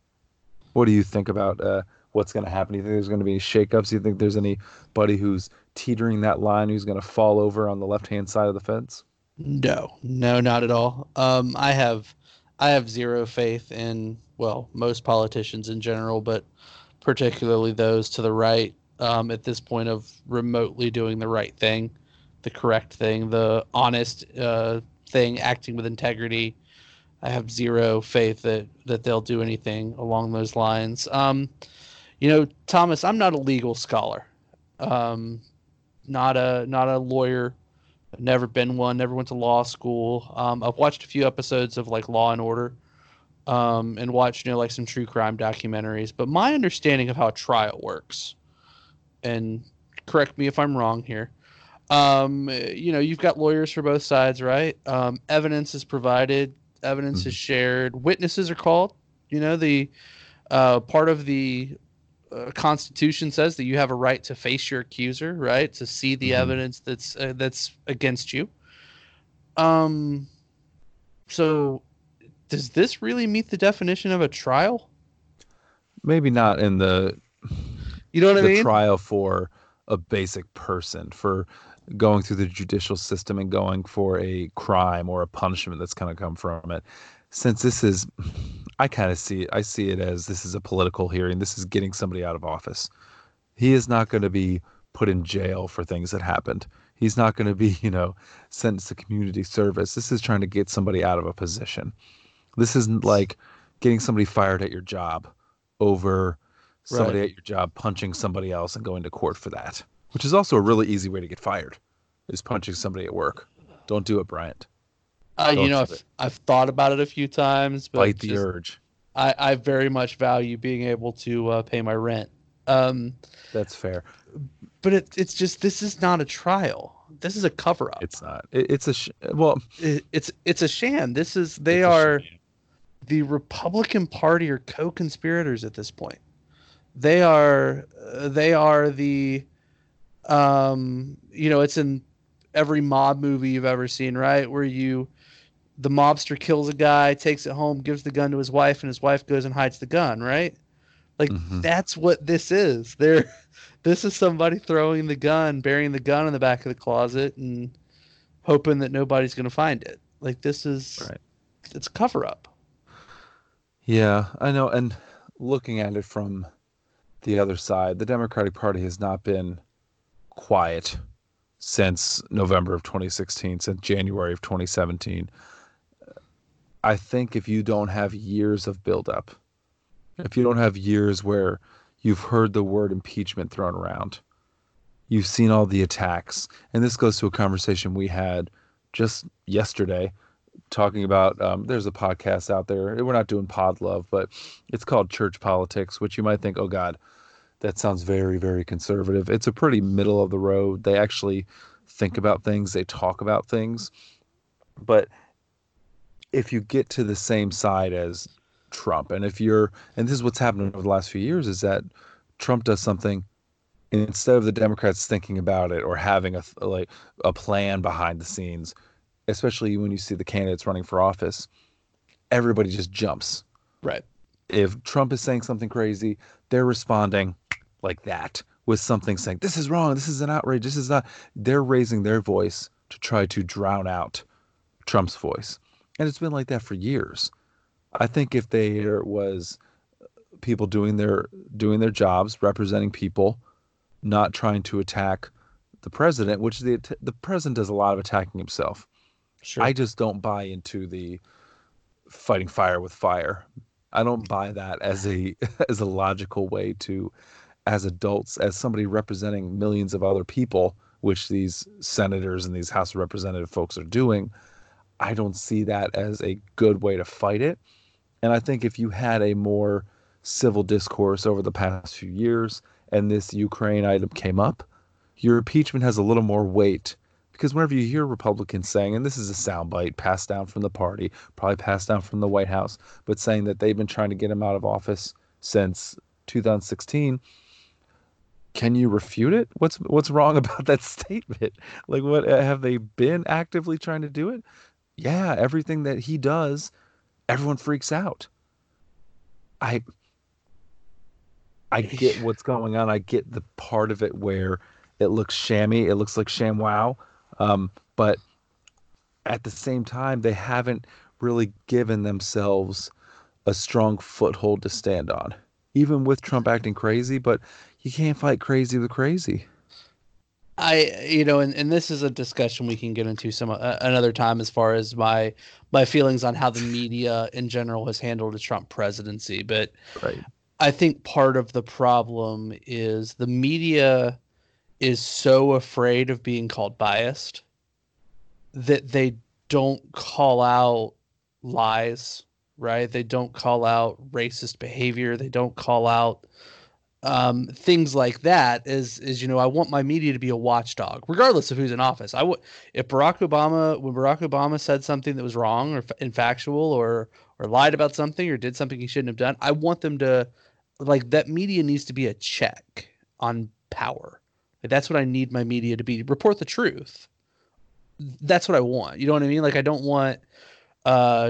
What do you think about what's going to happen? Do you think there's going to be any shakeups? Do you think there's anybody who's teetering that line, who's going to fall over on the left-hand side of the fence? No, not at all. I have zero faith in, most politicians in general, but particularly those to the right at this point of remotely doing the right thing, the correct thing, the honest thing, acting with integrity. I have zero faith that they'll do anything along those lines. Thomas, I'm not a legal scholar, not a lawyer. I've never been one, never went to law school. I've watched a few episodes of Law and Order, and watched, some true crime documentaries. But my understanding of how a trial works, and correct me if I'm wrong here, you've got lawyers for both sides, right? Evidence is provided, evidence is shared, witnesses are called. The part of the Constitution says that you have a right to face your accuser, right? To see the evidence that's against you. So does this really meet the definition of a trial? Maybe not in the, I mean? Trial for a basic person, for going through the judicial system and going for a crime or a punishment that's going to come from it. Since this is, I see it as this is a political hearing. This is getting somebody out of office. He is not going to be put in jail for things that happened. He's not going to be, sentenced to community service. This is trying to get somebody out of a position. This isn't like getting somebody fired at your job over somebody at your job punching somebody else and going to court for that, which is also a really easy way to get fired, is punching somebody at work. Don't do it, Bryant. I've thought about it a few times, but fight the urge. I very much value being able to pay my rent. That's fair. But it's just, this is not a trial. This is a cover up. It's not. It's a sham. The Republican Party are co-conspirators at this point. They are the, it's in every mob movie you've ever seen, right? Where the mobster kills a guy, takes it home, gives the gun to his wife, and his wife goes and hides the gun, right? That's what this is. This is somebody throwing the gun, burying the gun in the back of the closet and hoping that nobody's going to find it. It's a cover up. Yeah, I know. And looking at it from the other side, the Democratic Party has not been quiet since November of 2016, since January of 2017. I think if you don't have years of buildup, if you don't have years where you've heard the word impeachment thrown around, you've seen all the attacks, and this goes to a conversation we had just yesterday talking about, there's a podcast out there, we're not doing pod love, but it's called Church Politics, which you might think, oh God, that sounds very, very conservative. It's a pretty middle of the road. They actually think about things. They talk about things. But if you get to the same side as Trump, and if you're, and this is what's happened over the last few years, is that Trump does something, and instead of the Democrats thinking about it or having a plan behind the scenes, especially when you see the candidates running for office, everybody just jumps. Right. If Trump is saying something crazy, they're responding like that with something saying, this is wrong, this is an outrage, this is not. They're raising their voice to try to drown out Trump's voice. And it's been like that for years. I think if there was people doing their jobs, representing people, not trying to attack the president, which the president does a lot of attacking himself. Sure. I just don't buy into the fighting fire with fire. I don't buy that as a logical way to, as adults, as somebody representing millions of other people, which these senators and these House of Representative folks are doing. I don't see that as a good way to fight it. And I think if you had a more civil discourse over the past few years and this Ukraine item came up, your impeachment has a little more weight. Because whenever you hear Republicans saying, and this is a soundbite passed down from the party, probably passed down from the White House, but saying that they've been trying to get him out of office since 2016, can you refute it? What's wrong about that statement? Like, what have they been actively trying to do it? Yeah, everything that he does, everyone freaks out. I get what's going on. I get the part of it where it looks shammy. It looks like sham wow. But at the same time, they haven't really given themselves a strong foothold to stand on, even with Trump acting crazy. But you can't fight crazy with crazy. And this is a discussion we can get into another time as far as my feelings on how the media in general has handled the Trump presidency. But right. I think part of the problem is the media is so afraid of being called biased that they don't call out lies, right? They don't call out racist behavior. They don't call out things like that. I want my media to be a watchdog, regardless of who's in office. If Barack Obama said something that was wrong or infactual or lied about something or did something he shouldn't have done, I want them to, like, that media needs to be a check on power. Like, that's what I need my media to be. Report the truth. That's what I want. You know what I mean? Like, I don't want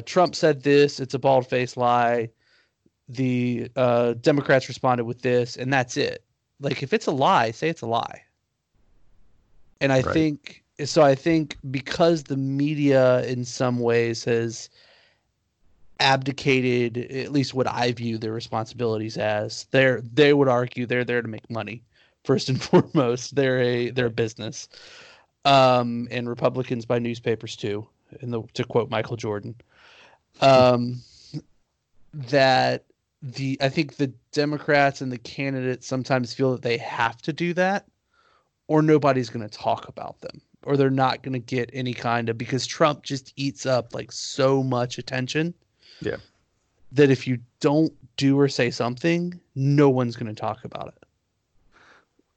Trump said this, it's a bald-faced lie. The Democrats responded with this, and that's it. Like, if it's a lie, say it's a lie. And I think – so I think because the media in some ways has abdicated at least what I view their responsibilities as, they would argue they're there to make money first and foremost. They're a business. And Republicans buy newspapers too, to quote Michael Jordan. I think the Democrats and the candidates sometimes feel that they have to do that or nobody's going to talk about them or they're not going to get any kind of, because Trump just eats up like so much attention. Yeah. That if you don't do or say something, no one's going to talk about it.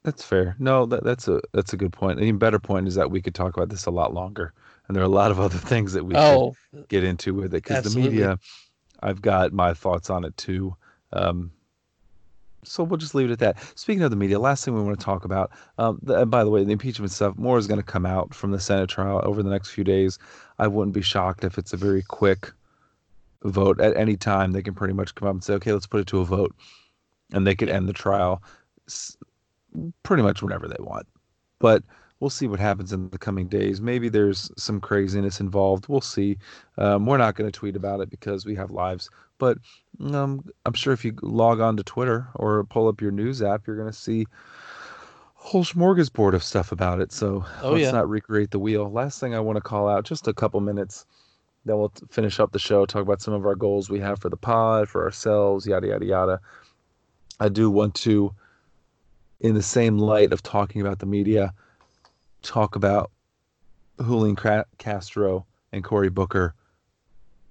That's fair. No, that's a good point. An even better point is that we could talk about this a lot longer. And there are a lot of other things that we could get into with it, because the media, I've got my thoughts on it too. So we'll just leave it at that. Speaking of the media, last thing we want to talk about, and by the way, the impeachment stuff, more is going to come out from the Senate trial over the next few days. I wouldn't be shocked if it's a very quick vote. At any time, they can pretty much come up and say, okay, let's put it to a vote. And they could end the trial pretty much whenever they want. But we'll see what happens in the coming days. Maybe there's some craziness involved. We'll see. We're not going to tweet about it because we have lives. But I'm sure if you log on to Twitter or pull up your news app, you're going to see a whole smorgasbord of stuff about it. So let's not recreate the wheel. Last thing I want to call out, just a couple minutes, then we'll finish up the show, talk about some of our goals we have for the pod, for ourselves, yada, yada, yada. I do want to, in the same light of talking about the media, talk about Julian Castro and Cory Booker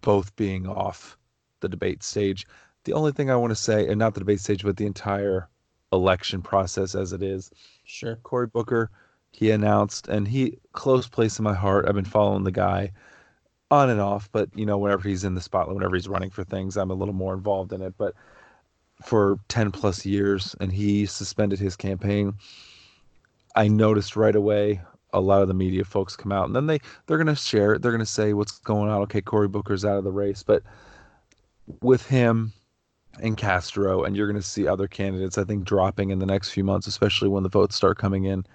both being off the debate stage. The only thing I want to say, and not the debate stage, but the entire election process as it is. Sure. Cory Booker, he announced, and he close place in my heart. I've been following the guy on and off, but you know, whenever he's in the spotlight, whenever he's running for things, I'm a little more involved in it, but for 10 plus years, and he suspended his campaign. I noticed right away a lot of the media folks come out, and then they're going to share it. They're going to say what's going on. Okay, Cory Booker's out of the race, but with him and Castro, and you're going to see other candidates, I think, dropping in the next few months, especially when the votes start coming in.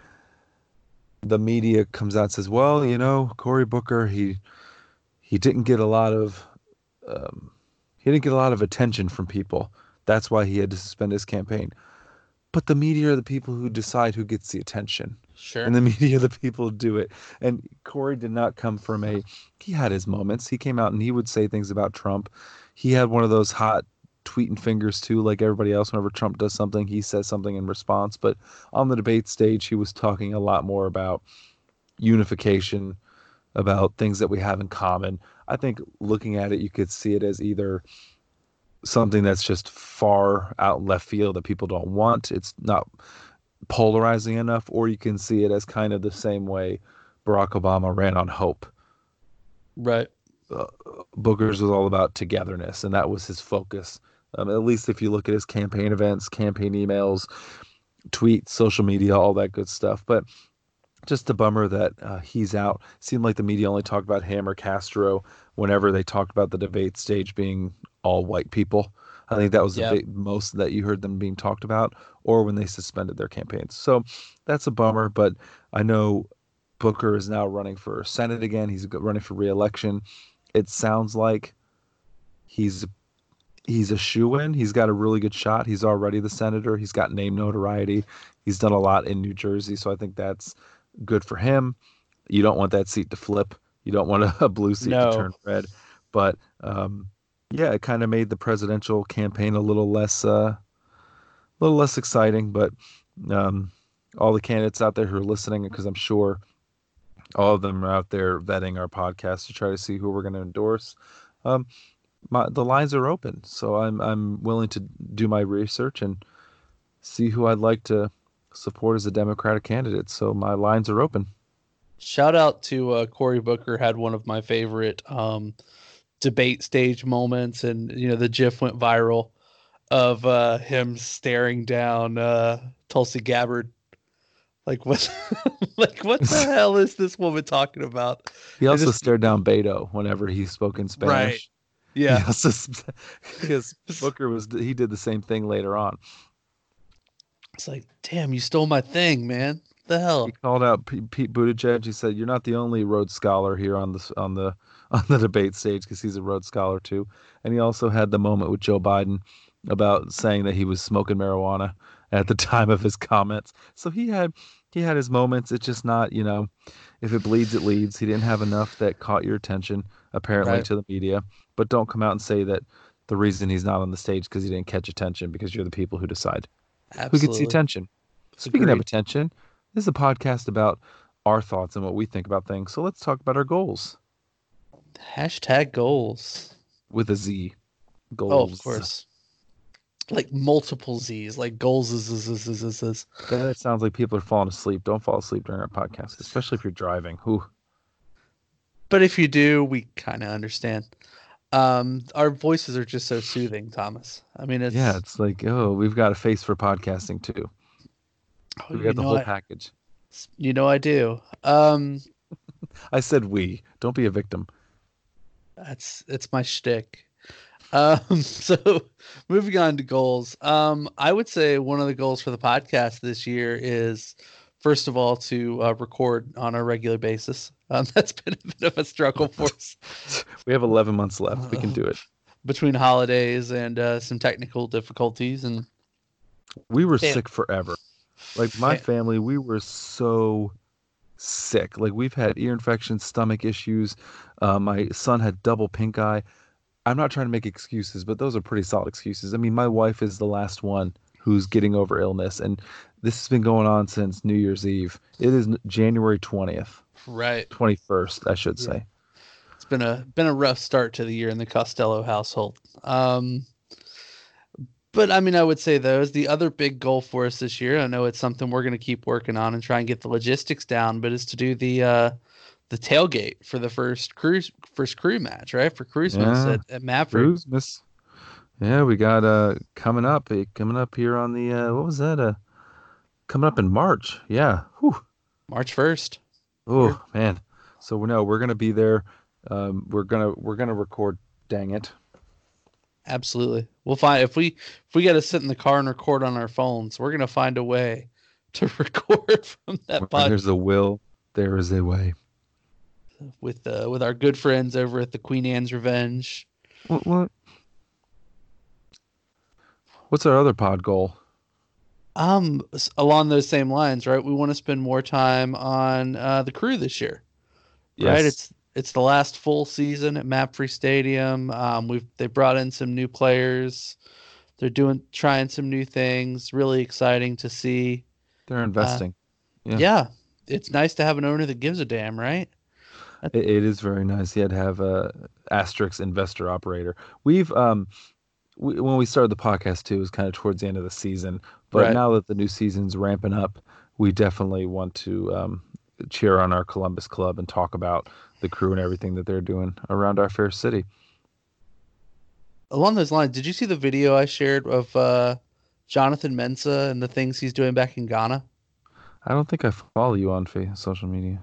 The media comes out and says, well, you know, Cory Booker, he didn't get a lot of attention from people. That's why he had to suspend his campaign. But the media are the people who decide who gets the attention. Sure. And the media are the people who do it. And Cory did not come from he had his moments. He came out and he would say things about Trump. He had one of those hot tweeting fingers too, like everybody else. Whenever Trump does something, he says something in response. But on the debate stage, he was talking a lot more about unification, about things that we have in common. I think looking at it, you could see it as either something that's just far out left field that people don't want. It's not polarizing enough, or you can see it as kind of the same way Barack Obama ran on hope. Right. Booker's was all about togetherness, and that was his focus. At least if you look at his campaign events, campaign emails, tweets, social media, all that good stuff. But just a bummer that he's out. It seemed like the media only talked about him or Castro whenever they talked about the debate stage being all white people. I think that was the most that you heard them being talked about, or when they suspended their campaigns. So that's a bummer, but I know Booker is now running for Senate again. He's running for re-election. It sounds like he's a shoo-in. He's got a really good shot. He's already the senator. He's got name notoriety. He's done a lot in New Jersey, so I think that's good for him. You don't want that seat to flip. You don't want a blue seat to turn red. But yeah, it kind of made the presidential campaign a little less exciting. But all the candidates out there who are listening, because I'm sure all of them are out there vetting our podcast to try to see who we're going to endorse. The lines are open, so I'm willing to do my research and see who I'd like to support as a Democratic candidate. So my lines are open. Shout out to Cory Booker. Had one of my favorite debate stage moments, and you know, the GIF went viral of him staring down Tulsi Gabbard, what the hell is this woman talking about? He also stared down Beto whenever he spoke in Spanish. Right. Yeah. Because Booker did the same thing later on. It's like, damn, you stole my thing, man. What the hell? He called out Pete Buttigieg. He said, "You're not the only Rhodes Scholar here on the debate stage," because he's a Rhodes Scholar too. And he also had the moment with Joe Biden about saying that he was smoking marijuana at the time of his comments. So he had his moments. It's just not, you know, if it bleeds, it leads. He didn't have enough that caught your attention, apparently, to the media. But don't come out and say that the reason he's not on the stage because he didn't catch attention, because you're the people who decide who gets the attention. Speaking of attention, this is a podcast about our thoughts and what we think about things. So let's talk about our goals. #goals. With a Z. Goals. Oh, of course. Like multiple Z's, like goals. That sounds like people are falling asleep. Don't fall asleep during our podcast, especially if you're driving. Whew. But if you do, we kind of understand. Our voices are just so soothing, Thomas. I mean, it's like, oh, we've got a face for podcasting too. We got the whole package. You know, I do. I said we. Don't be a victim. That's my shtick. So moving on to goals, I would say one of the goals for the podcast this year is, first of all, to record on a regular basis. That's been a bit of a struggle for us. We have 11 months left. We can do it between holidays and some technical difficulties. And we were sick forever. Like my family, we were so sick. Like we've had ear infections, stomach issues. My son had double pink eye. I'm not trying to make excuses, but those are pretty solid excuses. I mean, my wife is the last one who's getting over illness, and this has been going on since New Year's Eve. It is January 20th. Right. 21st, I should say. It's been a rough start to the year in the Costello household. But I mean, I would say those. The other big goal for us this year, I know it's something we're going to keep working on and try and get the logistics down, but is to do the tailgate for the first crew match, right? For Christmas at Mapfre. Yeah, we got coming up here on the coming up in March. Yeah, whew. March 1st. Oh man, so we're gonna be there. We're gonna record. Dang it. Absolutely. We'll find if we got to sit in the car and record on our phones, we're going to find a way to record from that podcast. There's a will, there is a way. With our good friends over at the Queen Anne's Revenge. What? What's our other pod goal? Along those same lines, right? We want to spend more time on the crew this year. Yes. Right? It's the last full season at Mapfre Stadium. They brought in some new players. They're trying some new things. Really exciting to see. They're investing. Yeah, it's nice to have an owner that gives a damn, right? It is very nice. Yeah, to have a asterisk investor operator. We've when we started the podcast too, it was kind of towards the end of the season. But Now that the new season's ramping up, we definitely want to cheer on our Columbus club and talk about the crew and everything that they're doing around our fair city. Along those lines, did you see the video I shared of Jonathan Mensah and the things he's doing back in Ghana? I don't think I follow you on social media.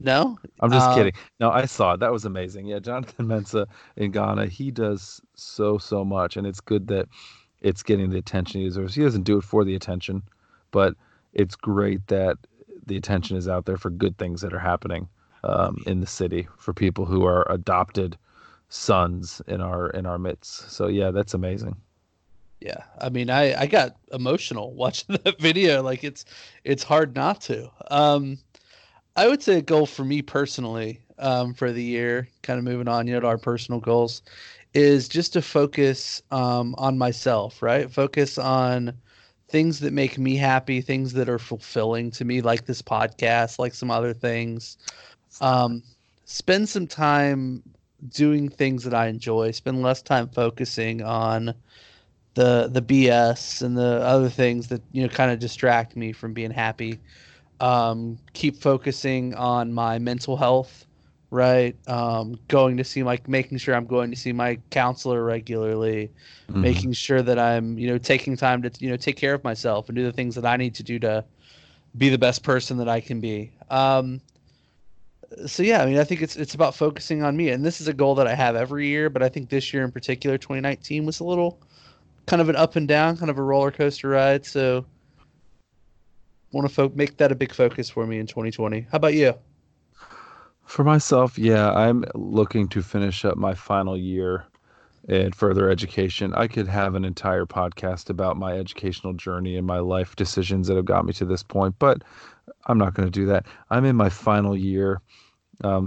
No? I'm just kidding. No, I saw it. That was amazing. Yeah, Jonathan Mensah in Ghana, he does so much, and it's good that it's getting the attention he deserves. He doesn't do it for the attention, but it's great that the attention is out there for good things that are happening in the city for people who are adopted sons in our midst. So yeah, that's amazing. Yeah. I mean, I got emotional watching that video. Like it's hard not to. I would say a goal for me personally, for the year, kind of moving on, to our personal goals, is just to focus, on myself, right? Focus on things that make me happy, things that are fulfilling to me, like this podcast, like some other things. Spend some time doing things that I enjoy. Spend less time focusing on the BS and the other things that kind of distract me from being happy. Keep focusing on my mental health, right? Making sure I'm going to see my counselor regularly, making sure that I'm taking time to take care of myself and do the things that I need to do to be the best person that I can be. So yeah, I mean, I think it's about focusing on me, and this is a goal that I have every year. But I think this year in particular, 2019 was a little kind of an up and down, kind of a roller coaster ride. So, want to make that a big focus for me in 2020. How about you? For myself, yeah, I'm looking to finish up my final year in further education. I could have an entire podcast about my educational journey and my life decisions that have got me to this point, but I'm not going to do that. I'm in my final year,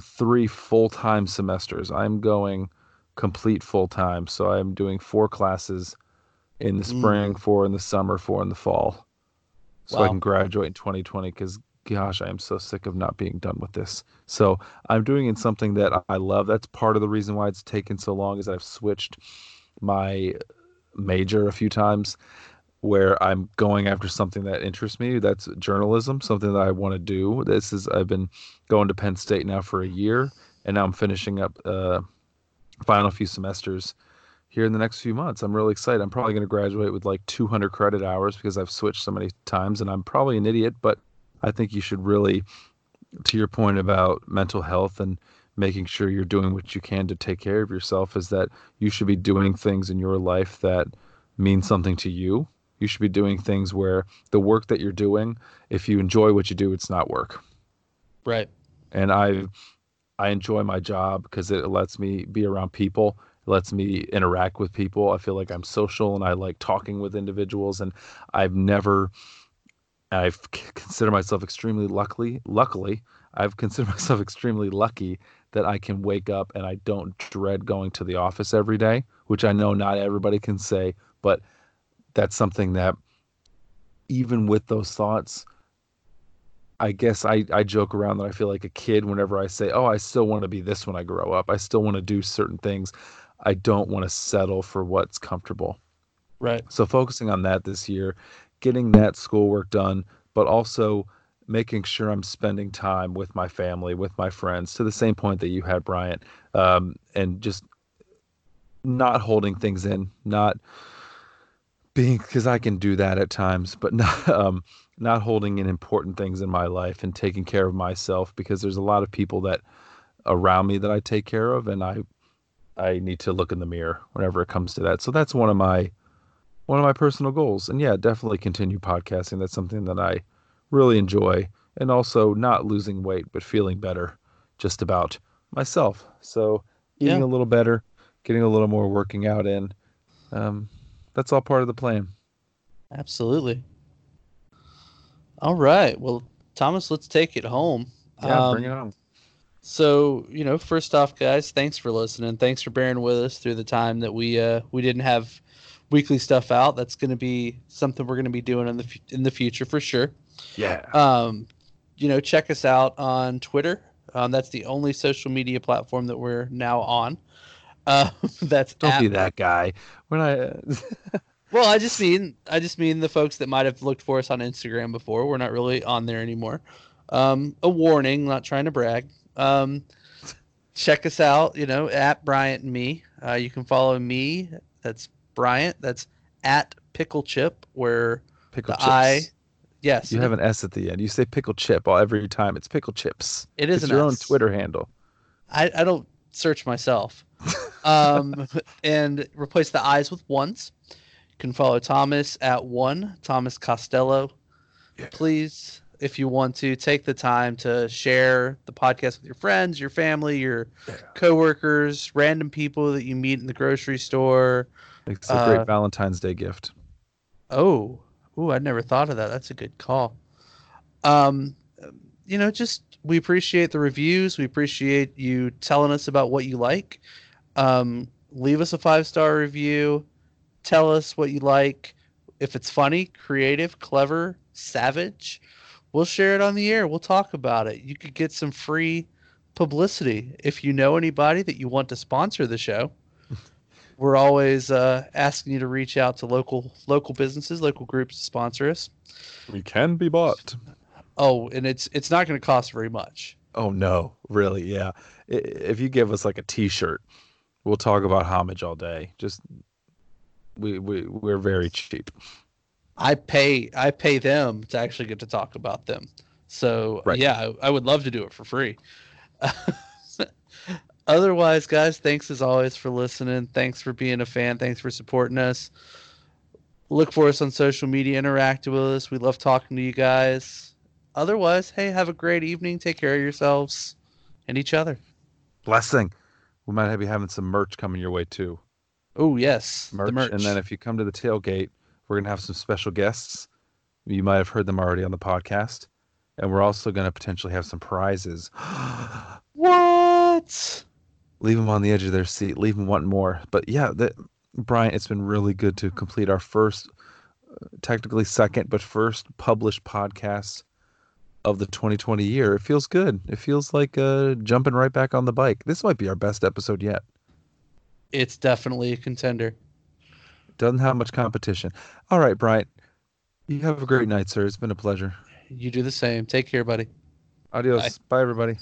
3 full-time semesters. I'm going complete full-time. So I'm doing 4 classes in the spring, 4 in the summer, 4 in the fall. So wow. I can graduate in 2020 because, gosh, I am so sick of not being done with this. So I'm doing in something that I love. That's part of the reason why it's taken so long is I've switched my major a few times, where I'm going after something that interests me. That's journalism, something that I want to do. I've been going to Penn State now for a year, and now I'm finishing up final few semesters here in the next few months. I'm really excited. I'm probably going to graduate with like 200 credit hours because I've switched so many times, and I'm probably an idiot, but I think you should really, to your point about mental health and making sure you're doing what you can to take care of yourself, is that you should be doing things in your life that mean something to you. You should be doing things where the work that you're doing, if you enjoy what you do, it's not work. Right. And I enjoy my job because it lets me be around people. It lets me interact with people. I feel like I'm social and I like talking with individuals. And I've considered myself extremely lucky that I can wake up and I don't dread going to the office every day, which I know not everybody can say, but that's something that, even with those thoughts, I guess I joke around that I feel like a kid whenever I say, I still want to be this when I grow up. I still want to do certain things. I don't want to settle for what's comfortable. Right. So focusing on that this year, getting that schoolwork done, but also making sure I'm spending time with my family, with my friends, to the same point that you had, Brian, and just not holding things in, not being, because I can do that at times, but not holding in important things in my life and taking care of myself, because there's a lot of people that around me that I take care of, and I need to look in the mirror whenever it comes to that. So that's one of my personal goals. And yeah, definitely continue podcasting. That's something that I really enjoy, and also not losing weight, but feeling better just about myself. So eating a little better, getting a little more working out in, that's all part of the plan. Absolutely. All right. Well, Thomas, let's take it home. Yeah, bring it home. So, first off, guys, thanks for listening. Thanks for bearing with us through the time that we didn't have weekly stuff out. That's going to be something we're going to be doing in the future for sure. Yeah. Check us out on Twitter. That's the only social media platform that we're now on. Don't be that guy. When I well, I just mean the folks that might have looked for us on Instagram before. We're not really on there anymore. A warning, not trying to brag. Check us out, at Bryant and me. You can follow me. That's Bryant. That's at Pickle Chip, where pickle the chips. Yes. You have an S at the end. You say Pickle Chip every time. It's Pickle Chips. It is. It's your own Twitter handle. I don't search myself. And replace the I's with ones. You can follow Thomas at Thomas Costello. Yeah. Please, if you want to, take the time to share the podcast with your friends, your family, your coworkers, random people that you meet in the grocery store. It's a great Valentine's Day gift. Oh, I'd never thought of that. That's a good call. We appreciate the reviews. We appreciate you telling us about what you like. Leave us a 5-star review. Tell us what you like. If it's funny, creative, clever, savage, we'll share it on the air. We'll talk about it. You could get some free publicity. If you know anybody that you want to sponsor the show, we're always asking you to reach out to local businesses, local groups to sponsor us. We can be bought. Oh, and it's not going to cost very much. Oh, no. Really? Yeah. If you give us like a T-shirt, we'll talk about homage all day. Just we're very cheap. I pay them to actually get to talk about them. So right. Yeah, I would love to do it for free. Otherwise, guys, thanks as always for listening. Thanks for being a fan. Thanks for supporting us. Look for us on social media. Interact with us. We love talking to you guys. Otherwise, hey, have a great evening. Take care of yourselves and each other. Blessing. We might be having some merch coming your way too. Oh, yes. Merch. And then if you come to the tailgate, we're going to have some special guests. You might have heard them already on the podcast. And we're also going to potentially have some prizes. What? Leave them on the edge of their seat. Leave them wanting more. But yeah, Brian, it's been really good to complete our first, technically second, but first published podcast of the 2020 year. It feels good. It feels like jumping right back on the bike. This might be our best episode yet. It's definitely a contender. Doesn't have much competition. All right, Brian. You have a great night, sir. It's been a pleasure. You do the same. Take care, buddy. Adios. Bye everybody.